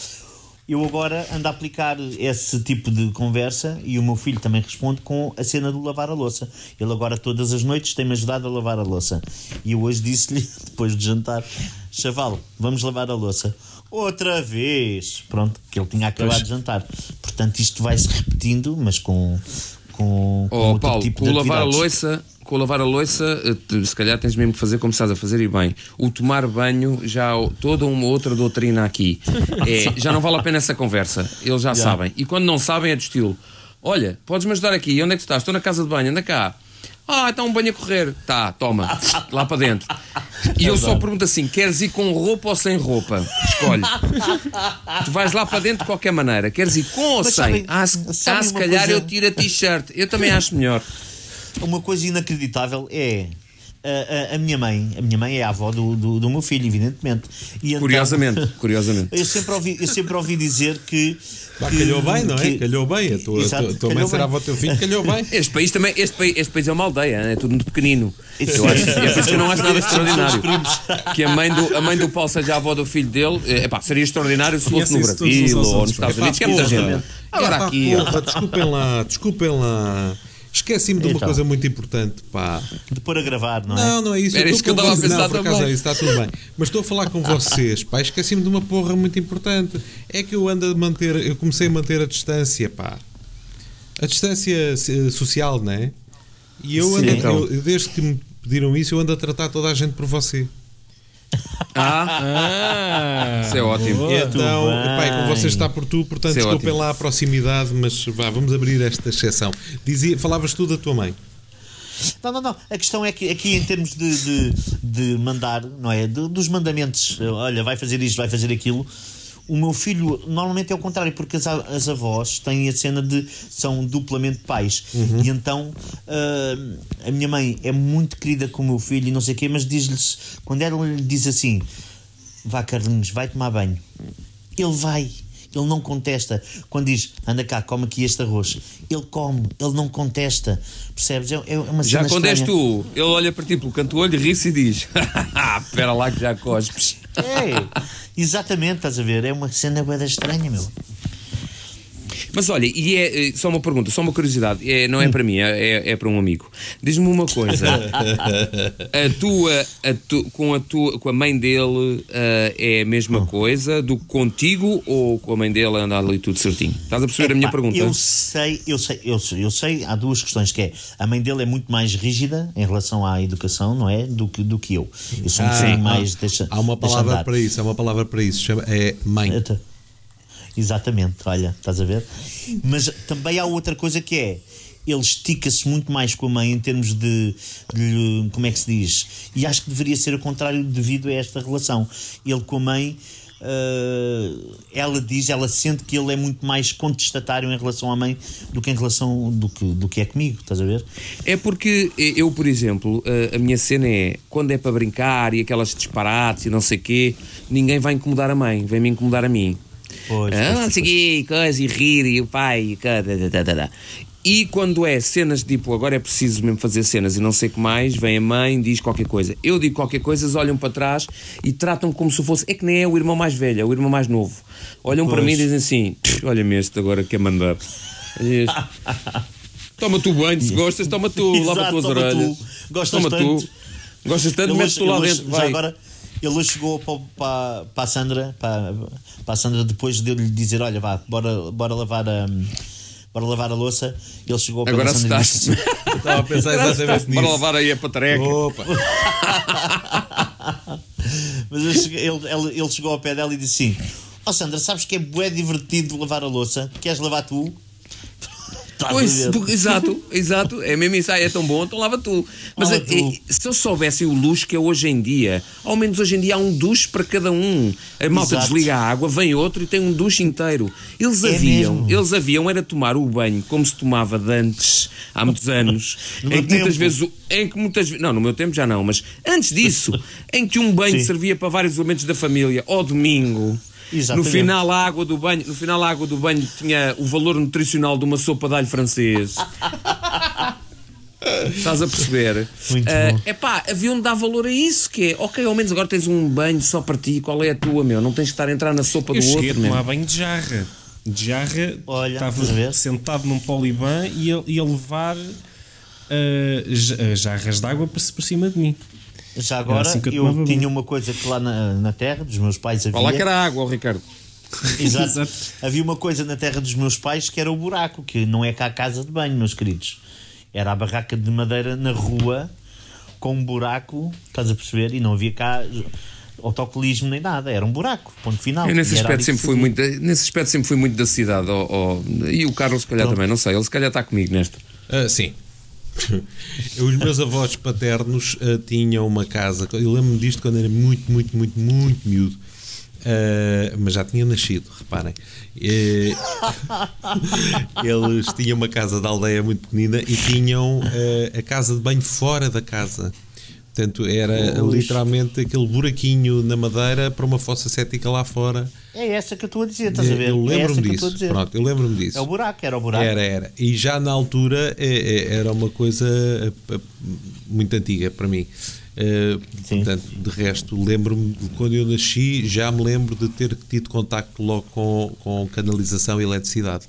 Eu agora ando a aplicar esse tipo de conversa e o meu filho também responde com a cena do lavar a louça. Ele agora todas as noites tem-me ajudado a lavar a louça. E eu hoje disse-lhe, depois de jantar, chaval, vamos lavar a louça. Outra vez, pronto, que ele tinha acabado pois. de jantar. Portanto, isto vai-se repetindo, mas com, com, com oh, outro Paulo, tipo de atividades. Lavar a louça, com lavar a louça, se calhar tens mesmo que fazer como estás a fazer e bem. O tomar banho, já há toda uma outra doutrina aqui. É, já não vale a pena essa conversa, eles já yeah. sabem. E quando não sabem é do estilo, olha, podes-me ajudar aqui, onde é que tu estás? Estou na casa de banho, anda cá. Ah, está um banho a correr. Tá, toma, lá para dentro. E eu só pergunto assim, queres ir com roupa ou sem roupa? Escolhe. Tu vais lá para dentro de qualquer maneira. Queres ir com ou Mas sem? Sabem, ah, se, sabem ah, se calhar coisa... eu tiro a t-shirt. Eu também acho melhor. Uma coisa inacreditável é... A, a, a minha mãe, a minha mãe é a avó do, do, do meu filho, evidentemente. E então, curiosamente, curiosamente. Eu sempre ouvi, eu sempre ouvi dizer que... Bah, calhou bem, não é? Que, calhou bem. A tua, exato, a tua mãe bem. será a avó do teu filho, calhou bem. Este país também, este país, este país é uma aldeia, é tudo muito pequenino. Eu acho, é por isso que eu não acho nada extraordinário. Que a mãe do, a mãe do Paulo seja a avó do filho dele, é, pá, seria extraordinário se fosse no Brasil ou nos Estados Unidos, que é muita gente. Agora aqui... Desculpem lá, desculpem lá... Esqueci-me de uma então. coisa muito importante, pá. De pôr a gravar, não é? Não, não é isso. Era isso que eu estava a pensar. Não, por acaso é isso, está tudo bem. Mas estou a falar com vocês, pá. Esqueci-me de uma porra muito importante. É que eu ando a manter, eu comecei a manter a distância, pá. A distância social, não é? E eu, Sim, ando, então. eu desde que me pediram isso, eu ando a tratar toda a gente por você. Ah, ah, isso é ótimo. Boa. Então, pai, com vocês está por tu, portanto, isso desculpem é lá a proximidade, mas vá, vamos abrir esta exceção. Dizia, falavas tu da tua mãe? Não, não, não. A questão é que aqui em termos de, de, de mandar, não é? De, dos mandamentos, olha, vai fazer isto, vai fazer aquilo. O meu filho normalmente é o contrário, porque as, as avós têm a cena de são duplamente pais. Uhum. E então uh, a minha mãe é muito querida com o meu filho e não sei o quê, mas diz-lhes, quando ela lhe diz assim, vá Carlinhos, vai tomar banho, ele vai, ele não contesta. Quando diz, anda cá, come aqui este arroz, ele come, ele não contesta. Percebes? É, é uma cena já quando estranha. És tu, ele olha para ti pelo canto do olho, ri-se e diz, espera lá que já cospes. É, exatamente, estás a ver? É uma cena bué estranha, meu. Mas olha, e é, é só uma pergunta, só uma curiosidade, é, não é para mim, é, é para um amigo. Diz-me uma coisa: a tua, a tu, com, a tua, com a mãe dele uh, é a mesma oh. coisa do que contigo, ou com a mãe dele anda ali tudo certinho? Estás a perceber é, a minha pá, pergunta? Eu sei, eu sei, eu sei, eu sei, há duas questões que é, a mãe dele é muito mais rígida em relação à educação, não é? Do que, do que eu. Eu sou um bocadinho ah, mais deixa, há uma palavra para isso, há uma palavra para isso, chama, é mãe. Eita. Exatamente, olha, estás a ver? Mas também há outra coisa que é, ele estica-se muito mais com a mãe em termos de, de, como é que se diz? E acho que deveria ser o contrário devido a esta relação. Ele com a mãe, uh, ela diz, ela sente que ele é muito mais contestatário em relação à mãe do que em relação do que, do que é comigo, estás a ver? É porque eu, por exemplo, a minha cena é, quando é para brincar e aquelas disparates e não sei o quê, ninguém vai incomodar a mãe, vem-me incomodar a mim. Pois, ah, não sei o coisa, e rir, e o pai, e cada. E quando é cenas tipo, agora é preciso mesmo fazer cenas e não sei o que mais, vem a mãe, diz qualquer coisa. Eu digo qualquer coisa, eles olham para trás e tratam como se fosse... É que nem é o irmão mais velho, é o irmão mais novo. Olham pois. Para mim e dizem assim, olha-me este agora quer mandar. Este. Toma tu banho, se gostas, toma tu, exato, lava tuas toma orelhas. Tu. Gostas toma tanto. Tu. Gostas tanto, metes tu lá dentro, vai. Agora... Ele hoje chegou para, para, para a Sandra para, para a Sandra depois de eu lhe dizer olha vá, bora, bora lavar a bora lavar a louça. Ele chegou para agora a Sandra estás... e disse eu estava a pensar exatamente nisso. Bora lavar aí a patreca. Opa. Mas eu cheguei, ele, ele, ele chegou ao pé dela e disse assim, ó oh Sandra, sabes que é bué divertido lavar a louça? Queres lavar tu? Pois, porque, exato, exato, é mesmo isso, ah, é tão bom, então lava tu. Mas lava tu. Se eu soubesse o luxo que é hoje em dia, ao menos hoje em dia há um duche para cada um. A malta exato. Desliga a água, vem outro e tem um duche inteiro. Eles é haviam, mesmo? Eles haviam era tomar o banho como se tomava de antes, há muitos anos, no em que tempo. Muitas vezes, em que muitas vezes, não, no meu tempo já não, mas antes disso, em que um banho sim. servia para vários elementos da família, ao domingo. Exatamente. No final, a água do banho, no final, a água do banho tinha o valor nutricional de uma sopa de alho francês. Estás a perceber? É uh, pá, havia onde dar valor a isso. Que é, ok, ao menos agora tens um banho só para ti. Qual é a tua, meu? Não tens de estar a entrar na sopa eu do outro. Eu cheguei a tomar banho de jarra. De jarra, olha, estava sentado num poliban e a, e a levar uh, jarras de água por, por cima de mim. Já agora, assim eu, eu tinha uma coisa que lá na, na terra dos meus pais havia... Fala que era água, Ricardo. Exato. Exato. Havia uma coisa na terra dos meus pais que era o buraco, que não é cá a casa de banho, meus queridos. Era a barraca de madeira na rua, com um buraco, estás a perceber? E não havia cá autocolismo nem nada, era um buraco, ponto final. Eu nesse aspecto sempre fui muito, nesse aspecto sempre fui muito da cidade. Oh, oh, e o Carlos se calhar pronto. Também, não sei, ele se calhar está comigo nesta. Uh, sim. Os meus avós paternos uh, tinham uma casa. Eu lembro-me disto quando era muito, muito, muito, muito miúdo. Uh, mas já tinha nascido, reparem. Uh, eles tinham uma casa da aldeia muito pequenina e tinham uh, a casa de banho fora da casa. Portanto, era Ux. Literalmente aquele buraquinho na madeira para uma fossa séptica lá fora. É essa que eu estou a dizer, estás a ver? Eu lembro-me é disso. Eu estou a Pronto, eu lembro-me disso. É o buraco, era o buraco. Era, era. E já na altura é, é, era uma coisa muito antiga para mim. Uh, portanto, de resto, lembro-me de quando eu nasci, já me lembro de ter tido contacto logo com, com canalização e eletricidade.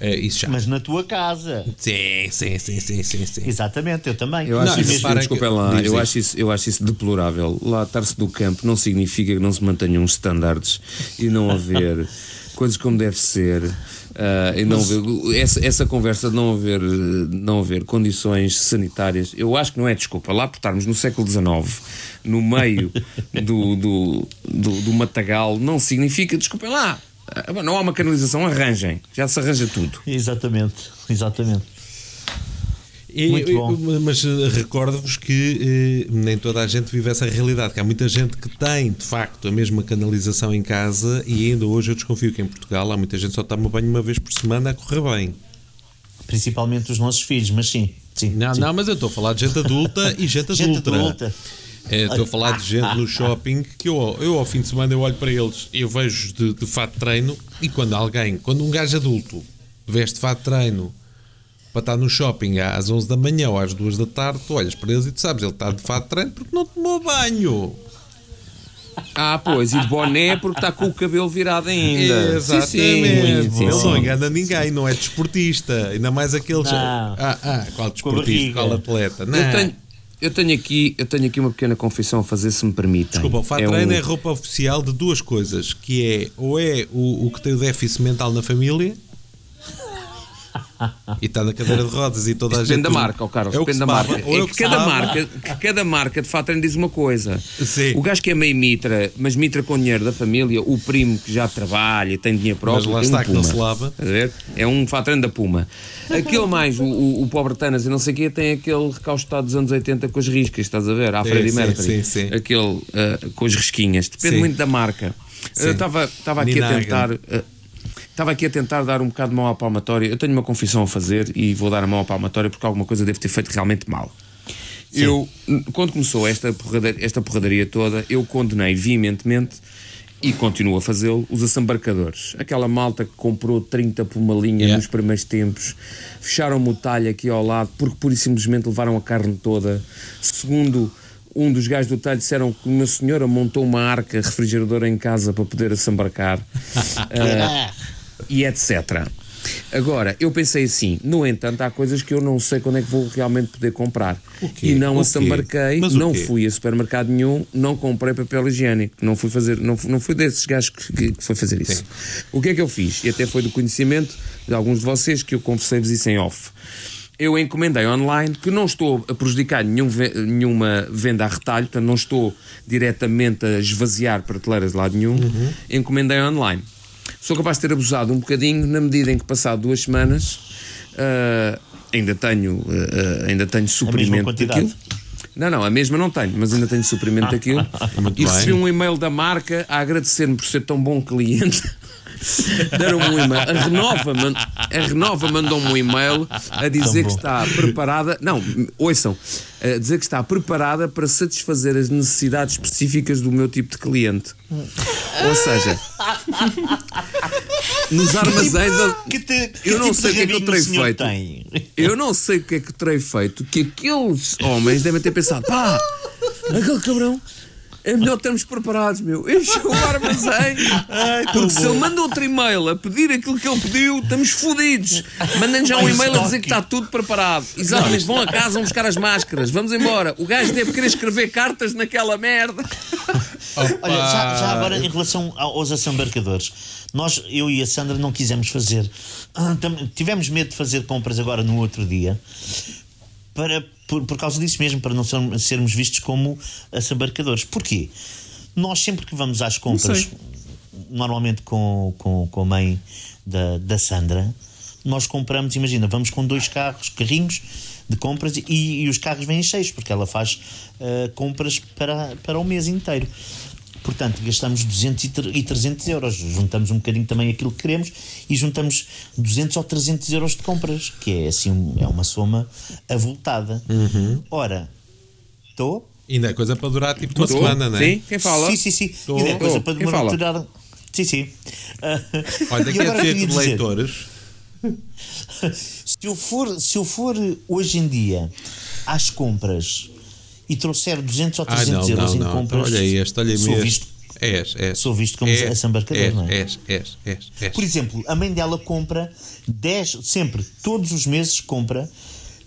É, isso já. Mas na tua casa. Sim, sim, sim, sim, sim, sim. Exatamente, eu também. Eu acho, não, isso, eu, desculpa, que, lá, eu acho isso, eu acho isso deplorável. Lá estar-se do campo não significa que não se mantenham os standards e não haver coisas como deve ser. Uh, e não mas... haver, essa, essa conversa de não haver, não haver condições sanitárias, eu acho que não é desculpa. Lá por estarmos no século dezenove, no meio do, do, do, do matagal, não significa, desculpem lá. Não há uma canalização, arranjem. Já se arranja tudo. Exatamente, exatamente. E, muito bom. Eu, mas recordo-vos que eh, nem toda a gente vive essa realidade, que há muita gente que tem, de facto, a mesma canalização em casa e ainda hoje eu desconfio que em Portugal há muita gente só toma banho uma vez por semana a correr bem. Principalmente os nossos filhos, mas sim. sim, não, sim. não, mas eu estou a falar de gente adulta e gente adulta. Gente adulta. É, estou a falar de gente no shopping que eu, eu ao fim de semana eu olho para eles, eu vejo de, de fato de treino e quando alguém, quando um gajo adulto veste de fato de treino para estar no shopping às onze da manhã ou às duas da tarde, tu olhas para eles e tu sabes, ele está de fato de treino porque não tomou banho. Ah, pois, e de boné porque está com o cabelo virado ainda. Exatamente. Sim, sim. Ele não engana ninguém, não é desportista, ainda mais aqueles. Ah, ah, qual desportista, qual atleta? Não. Eu tenho... Eu tenho, aqui, eu tenho aqui uma pequena confissão a fazer, se me permitem. Desculpa, o fato-treino é, um... é roupa oficial de duas coisas, que é ou é o, o que tem o déficit mental na família e está na cadeira de rodas e toda a gente... Depende da marca, oh Carlos, é depende da marca. É é que cada marca. Cada marca de fato-treino diz uma coisa. Sim. O gajo que é meio mitra, mas mitra com dinheiro da família, o primo que já trabalha, tem dinheiro próprio, mas lá está um que Puma. Não se lava. É um fato-treino da Puma. Aquele mais, o, o, o pobre Tanas e não sei o quê, tem aquele recaustado dos anos oitenta com as riscas, estás a ver? À Freddie Mercury. Sim, sim. Aquele uh, com as risquinhas. Depende sim. muito da marca. Estava uh, aqui Ninaga. a tentar... Uh, Estava aqui a tentar dar um bocado de mão à palmatória. Eu tenho uma confissão a fazer e vou dar a mão à palmatória porque alguma coisa deve ter feito realmente mal. Sim. Eu, quando começou esta porradaria, esta porradaria toda, eu condenei veementemente e continua a fazê-lo, os assambarcadores. Aquela malta que comprou trinta por uma linha yeah. nos primeiros tempos, fecharam-me o talho aqui ao lado, porque pura e simplesmente levaram a carne toda. Segundo um dos gajos do talho, disseram que uma senhora montou uma arca refrigeradora em casa para poder assambarcar, uh, e etcétera. Agora, eu pensei assim, no entanto, há coisas que eu não sei quando é que vou realmente poder comprar. E não assambarquei, não fui a supermercado nenhum, não comprei papel higiênico, não fui fazer, não, não fui desses gajos que, que, que foi fazer isso. Sim. O que é que eu fiz? E até foi do conhecimento de alguns de vocês que eu confessei-vos isso em off. Eu encomendei online, que não estou a prejudicar nenhum, nenhuma venda a retalho, portanto não estou diretamente a esvaziar prateleiras de lado nenhum. Uhum. Encomendei online. Sou capaz de ter abusado um bocadinho, na medida em que passado duas semanas uh, ainda tenho uh, ainda tenho suprimento daquilo. Não, não, a mesma não tenho, mas ainda tenho suprimento daquilo. E recebi um e-mail da marca a agradecer-me por ser tão bom cliente. Deram-me um e-mail. A Renova, a Renova mandou-me um e-mail a dizer que está preparada. Não, ouçam, a dizer que está preparada para satisfazer as necessidades específicas do meu tipo de cliente. Ou seja, nos armazéns que tipo, que te, eu não tipo sei o que é que eu terei feito. Tem. Eu não sei o que é que terei feito. Que aqueles homens devem ter pensado: pá, aquele cabrão. É melhor termos preparados, meu. Eu chego ao armazém. Ai, porque se ele manda outro e-mail a pedir aquilo que ele pediu, estamos fodidos. Mandem-nos já um e-mail a dizer que está tudo preparado. Exatamente, vão a casa, vão buscar as máscaras. Vamos embora. O gajo deve querer escrever cartas naquela merda. Opa. Olha, já, já agora em relação aos assambarcadores, nós, eu e a Sandra, não quisemos fazer. Tivemos medo de fazer compras agora no outro dia. Para, por, por causa disso mesmo, para não ser, sermos vistos como assambarcadores. Porquê? Nós sempre que vamos às compras, normalmente com, com, com a mãe da, da Sandra, nós compramos, imagina, vamos com dois carros, carrinhos de compras e, e os carros vêm cheios, porque ela faz uh, compras para, para o mês inteiro. Portanto, gastamos duzentos e trezentos euros, juntamos um bocadinho também aquilo que queremos e juntamos duzentos ou trezentos euros de compras, que é assim, é uma soma avultada. Uhum. Ora, estou... Ainda é coisa para durar tipo uma semana, não é? Sim, quem fala? Sim, sim, sim. Tô. Ainda é coisa para demorar para durar... Sim, sim. Uh, Olha, quer dizer que leitores... se, eu for, se eu for hoje em dia às compras... e trouxer duzentos ou trezentos ah, não, euros não, em não. compras. Olha este, olha sou visto, és, és, sou visto como és, assambarcador, és, não é? És, és, és, és. Por exemplo, a mãe dela compra dez, sempre, todos os meses, compra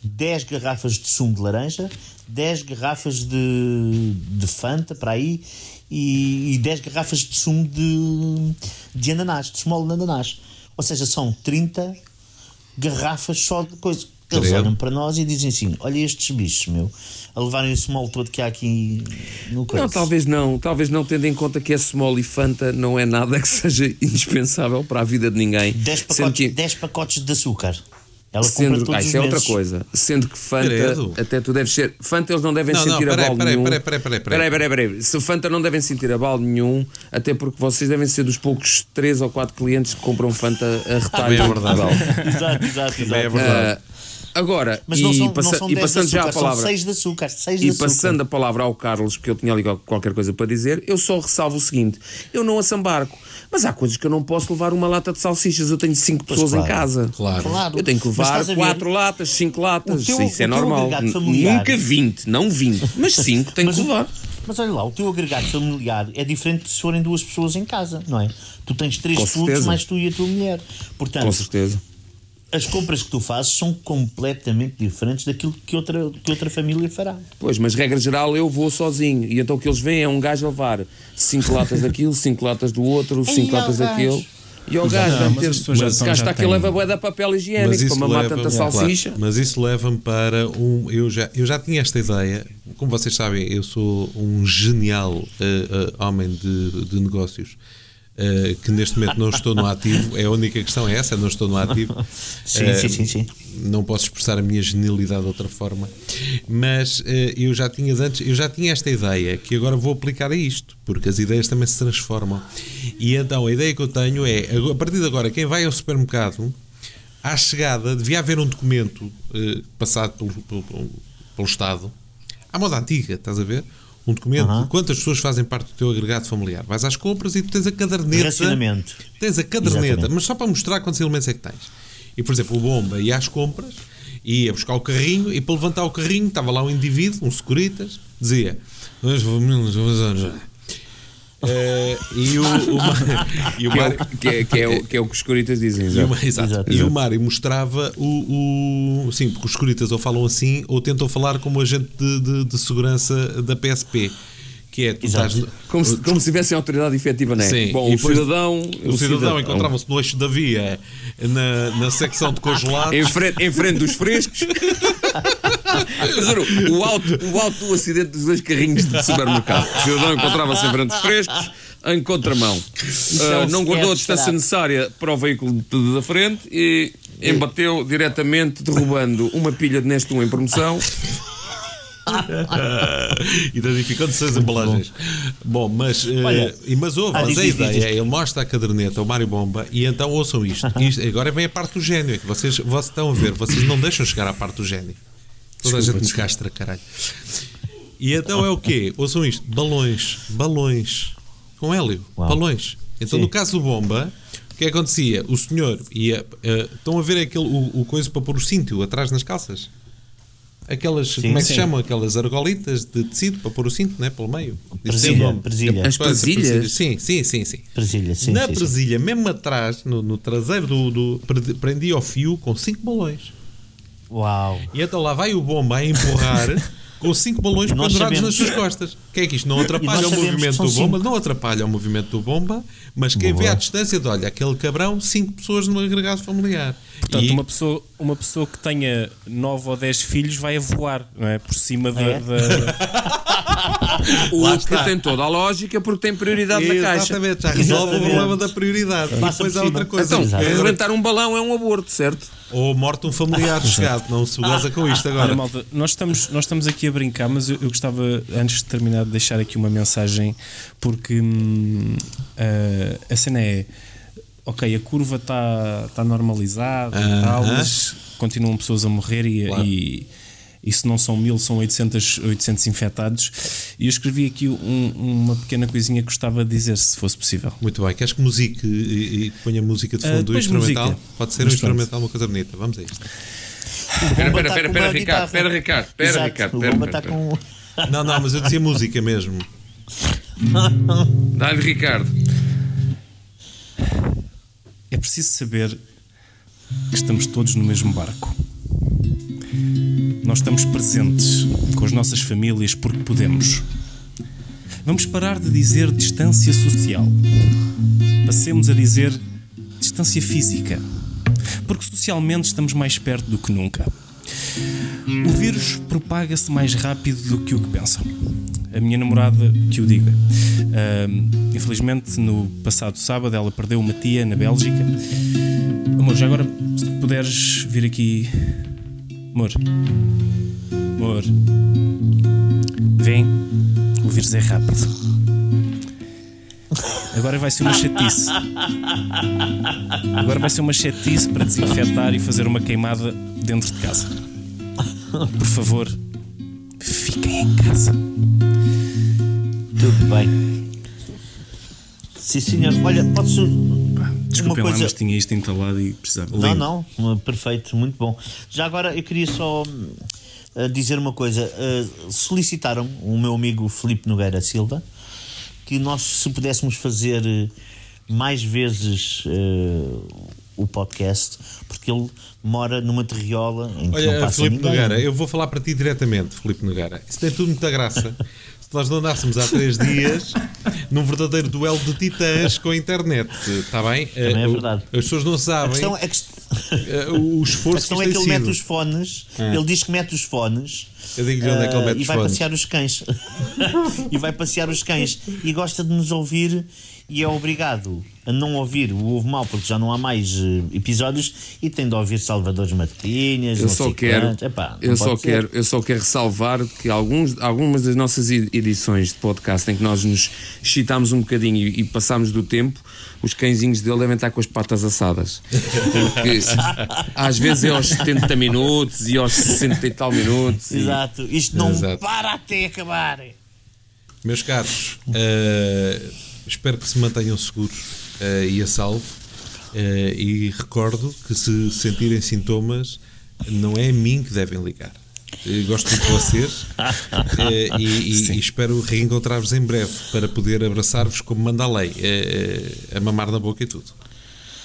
dez garrafas de sumo de laranja, dez garrafas de, de Fanta, para aí, e, e dez garrafas de sumo de, de ananás, de small de ananás. Ou seja, são trinta garrafas só de coisa. Eles olham para nós e dizem assim: olha estes bichos, meu, a levarem o small todo que há aqui no coice. Não, talvez não, talvez não, tendo em conta que a small e Fanta não é nada que seja indispensável para a vida de ninguém. dez pacotes, que... pacotes de açúcar. Ela sendo, compra ah, isso é meses. Outra coisa. Sendo que Fanta, Credo. até tu deves ser. Fanta eles não devem não, sentir não, peraí, abalo peraí, nenhum. Peraí, peraí, peraí, peraí. Peraí, peraí, peraí. Se Fanta não devem sentir abalo nenhum, até porque vocês devem ser dos poucos três ou quatro clientes que compram Fanta a retalho. É verdade. Exato, exato, exato. É verdade. Uh, Agora, mas não e, são, passa, não são e passando açúcar, já a palavra seis de açúcar, seis de e passando açúcar. a palavra ao Carlos, porque eu tinha ali qualquer coisa para dizer, eu só ressalvo o seguinte: eu não assambarco, mas há coisas que eu não posso levar uma lata de salsichas, eu tenho cinco pois pessoas claro, em casa. Claro. claro. Eu tenho que levar quatro latas, cinco latas, teu, isso é normal. Familiar... Nunca vinte, não vinte, mas cinco tenho mas, que levar. Mas olha lá, o teu agregado familiar é diferente de se forem duas pessoas em casa, não é? Tu tens três filhos, mais tu e a tua mulher. Portanto, com certeza. As compras que tu fazes são completamente diferentes daquilo que outra, que outra família fará. Pois, mas regra geral eu vou sozinho. E então o que eles veem é um gajo a levar cinco latas daquilo, cinco latas do outro, cinco latas daquilo. E ao gajo, não, mas mas já, o gajo está que leva bué da papel higiênico para mamar tanta salsicha. Claro, mas isso leva-me para um... Eu já, eu já tinha esta ideia. Como vocês sabem, eu sou um genial uh, uh, homem de, de negócios. Uh, que neste momento não estou no ativo, é a única questão é essa, não estou no ativo. Sim, uh, sim, sim, sim. Não posso expressar a minha genialidade de outra forma, mas uh, eu já tinha antes, eu já tinha esta ideia que agora vou aplicar a isto, porque as ideias também se transformam. E então a ideia que eu tenho é, a partir de agora, quem vai ao supermercado, à chegada devia haver um documento uh, passado pelo, pelo, pelo, pelo Estado, à moda antiga, estás a ver? um documento uhum. de quantas pessoas fazem parte do teu agregado familiar. Vais às compras e tu tens a caderneta. Racionamento. Tens a caderneta, exatamente, mas só para mostrar quantos elementos é que tens. E, por exemplo, o Bomba ia às compras, ia buscar o carrinho, e para levantar o carrinho estava lá um indivíduo, um securitas, dizia... Uh, e o, o, e o Mário, que, é, que, é, que, é, que é o que os escuritas dizem, exato. Exato. Exato. E o Mário mostrava o, o sim, porque os escuritas ou falam assim ou tentam falar como agente de, de, de segurança da P S P, que é tu estás, como, se, como se tivessem autoridade efetiva, não é? Sim. Bom, o cidadão, o cidadão, cidadão. Encontravam-se no eixo da via, na, na secção de congelados, em frente, em frente dos frescos. O alto, o alto do acidente dos dois carrinhos de supermercado. O cidadão encontrava-se em frente dos frescos, em contramão. Uh, não guardou a distância necessária para o veículo da frente e embateu diretamente, derrubando uma pilha de Nestum em promoção. Identificando seis embalagens. Bom, bom, mas, uh, olha, mas ouve, mas a ideia é, ele mostra a caderneta, o Mário Bomba, e então ouçam isto. isto agora vem a parte do gênio, é que vocês, vocês estão a ver, vocês não deixam chegar à parte do gênio. Toda a gente nos castra, caralho. E então é o quê? Ouçam isto: balões, balões com hélio, uau, balões. Então, sim, no caso do Bomba, o que acontecia? O senhor ia, uh, estão a ver aquele, o, o coisa para pôr o cinto atrás nas calças? Aquelas, sim, como é que se chamam? Aquelas argolitas de tecido para pôr o cinto, não é? Pelo meio. Presilha, presilha. As presilhas? Sim, sim, sim, sim. Presilha, sim, na sim, presilha, sim, mesmo atrás, no, no traseiro do, do, prendia ao fio com cinco balões. Uau. E então lá vai o Bomba a empurrar com cinco balões pendurados nas suas costas. Que é que isto não atrapalha o movimento do Bomba? Não atrapalha o movimento do Bomba, mas quem boa, vê à distância de, olha, aquele cabrão, cinco pessoas no agregado familiar. Portanto, e... uma, pessoa, uma pessoa que tenha nove ou dez filhos vai a voar, não é? Por cima da... É? O outro que tem toda a lógica, porque tem prioridade e, na caixa. Exatamente, já resolve o problema da prioridade. E depois há outra coisa. Então, arrebentar um balão é um aborto, certo? Ou morte um familiar chegado, não se goza com isto agora. Olha, malta, nós estamos, nós estamos aqui a brincar, mas eu, eu gostava, antes de terminar, de deixar aqui uma mensagem, porque hum, a, a cena é... Ok, a curva está tá normalizada uh-huh. e tal, mas continuam pessoas a morrer e... Claro. e E se não são mil, são oitocentos infectados. E eu escrevi aqui um, uma pequena coisinha que gostava de dizer, se fosse possível. Muito bem, queres que musique e, e ponha música de fundo uh, instrumental? Música. Pode ser um instrumental, uma coisa bonita. Vamos a isto. Espera, espera, espera, Ricardo. Espera, Ricardo. Espera, Ricardo. Pera, pera, pera. Com... Não, não, mas eu dizia música mesmo. Dá-lhe, Ricardo. É preciso saber que estamos todos no mesmo barco. Nós estamos presentes com as nossas famílias porque podemos. Vamos parar de dizer distância social. Passemos a dizer distância física, porque socialmente estamos mais perto do que nunca. O vírus propaga-se mais rápido do que o que pensam. A minha namorada que o diga. Uh, infelizmente, no passado sábado, ela perdeu uma tia na Bélgica. Amor, já agora, se puderes vir aqui... Amor, amor, vem, o vírus é rápido. Agora vai ser uma chatice. Agora vai ser uma chatice para desinfetar e fazer uma queimada dentro de casa. Por favor, fiquem em casa. Tudo bem. Sim, senhor. Olha, posso... Desculpem coisa... lá, mas tinha isto entalado e precisava. Não, lindo, não, perfeito, muito bom. Já agora eu queria só uh, dizer uma coisa. uh, Solicitaram o meu amigo Filipe Nogueira Silva que nós, se pudéssemos fazer mais vezes uh, o podcast, porque ele mora numa terriola em que... Olha, não passa Filipe ninguém. Nogueira, eu vou falar para ti diretamente, Filipe Nogueira. Isso tem tudo muita graça. Se nós não andássemos há três dias num verdadeiro duelo de titãs com a internet, está bem? Também é verdade. As pessoas não sabem. A questão é que... o esforço... A questão que é que ele sido. mete os fones, ah. ele diz que mete os fones. Eu digo-lhe onde é que ele mete uh, os fones. E vai passear os cães. E vai passear os cães. E gosta de nos ouvir e é obrigado a não ouvir o Ovo Mau, porque já não há mais episódios, e tem de ouvir Salvadores Matinhas. Eu só quero, Epá, eu só quero, eu só quero ressalvar que alguns, algumas das nossas edições de podcast em que nós nos excitámos um bocadinho e, e passámos do tempo, os cãezinhos dele devem estar com as patas assadas. Porque às vezes é aos setenta minutos e aos sessenta e tal minutos. Exato, e... isto não Exato. para até acabar. Meus caros, uh, espero que se mantenham seguros uh, e a salvo. Uh, e recordo que se sentirem sintomas, não é a mim que devem ligar. Eu gosto muito de vocês uh, e, e, e espero reencontrar-vos em breve para poder abraçar-vos como manda a lei, uh, a mamar na boca e tudo.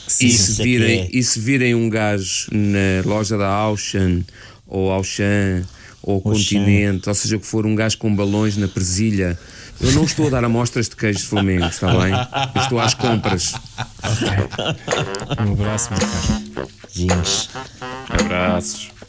Sim, e, se virem, é. e se virem um gajo na loja da Auchan ou Auchan ou Auchan. Continente, ou seja, que for um gajo com balões na presilha, eu não estou a dar amostras de queijo de Flamengo, está bem? Eu estou às compras. Okay. Um abraço, meu caro. Abraços.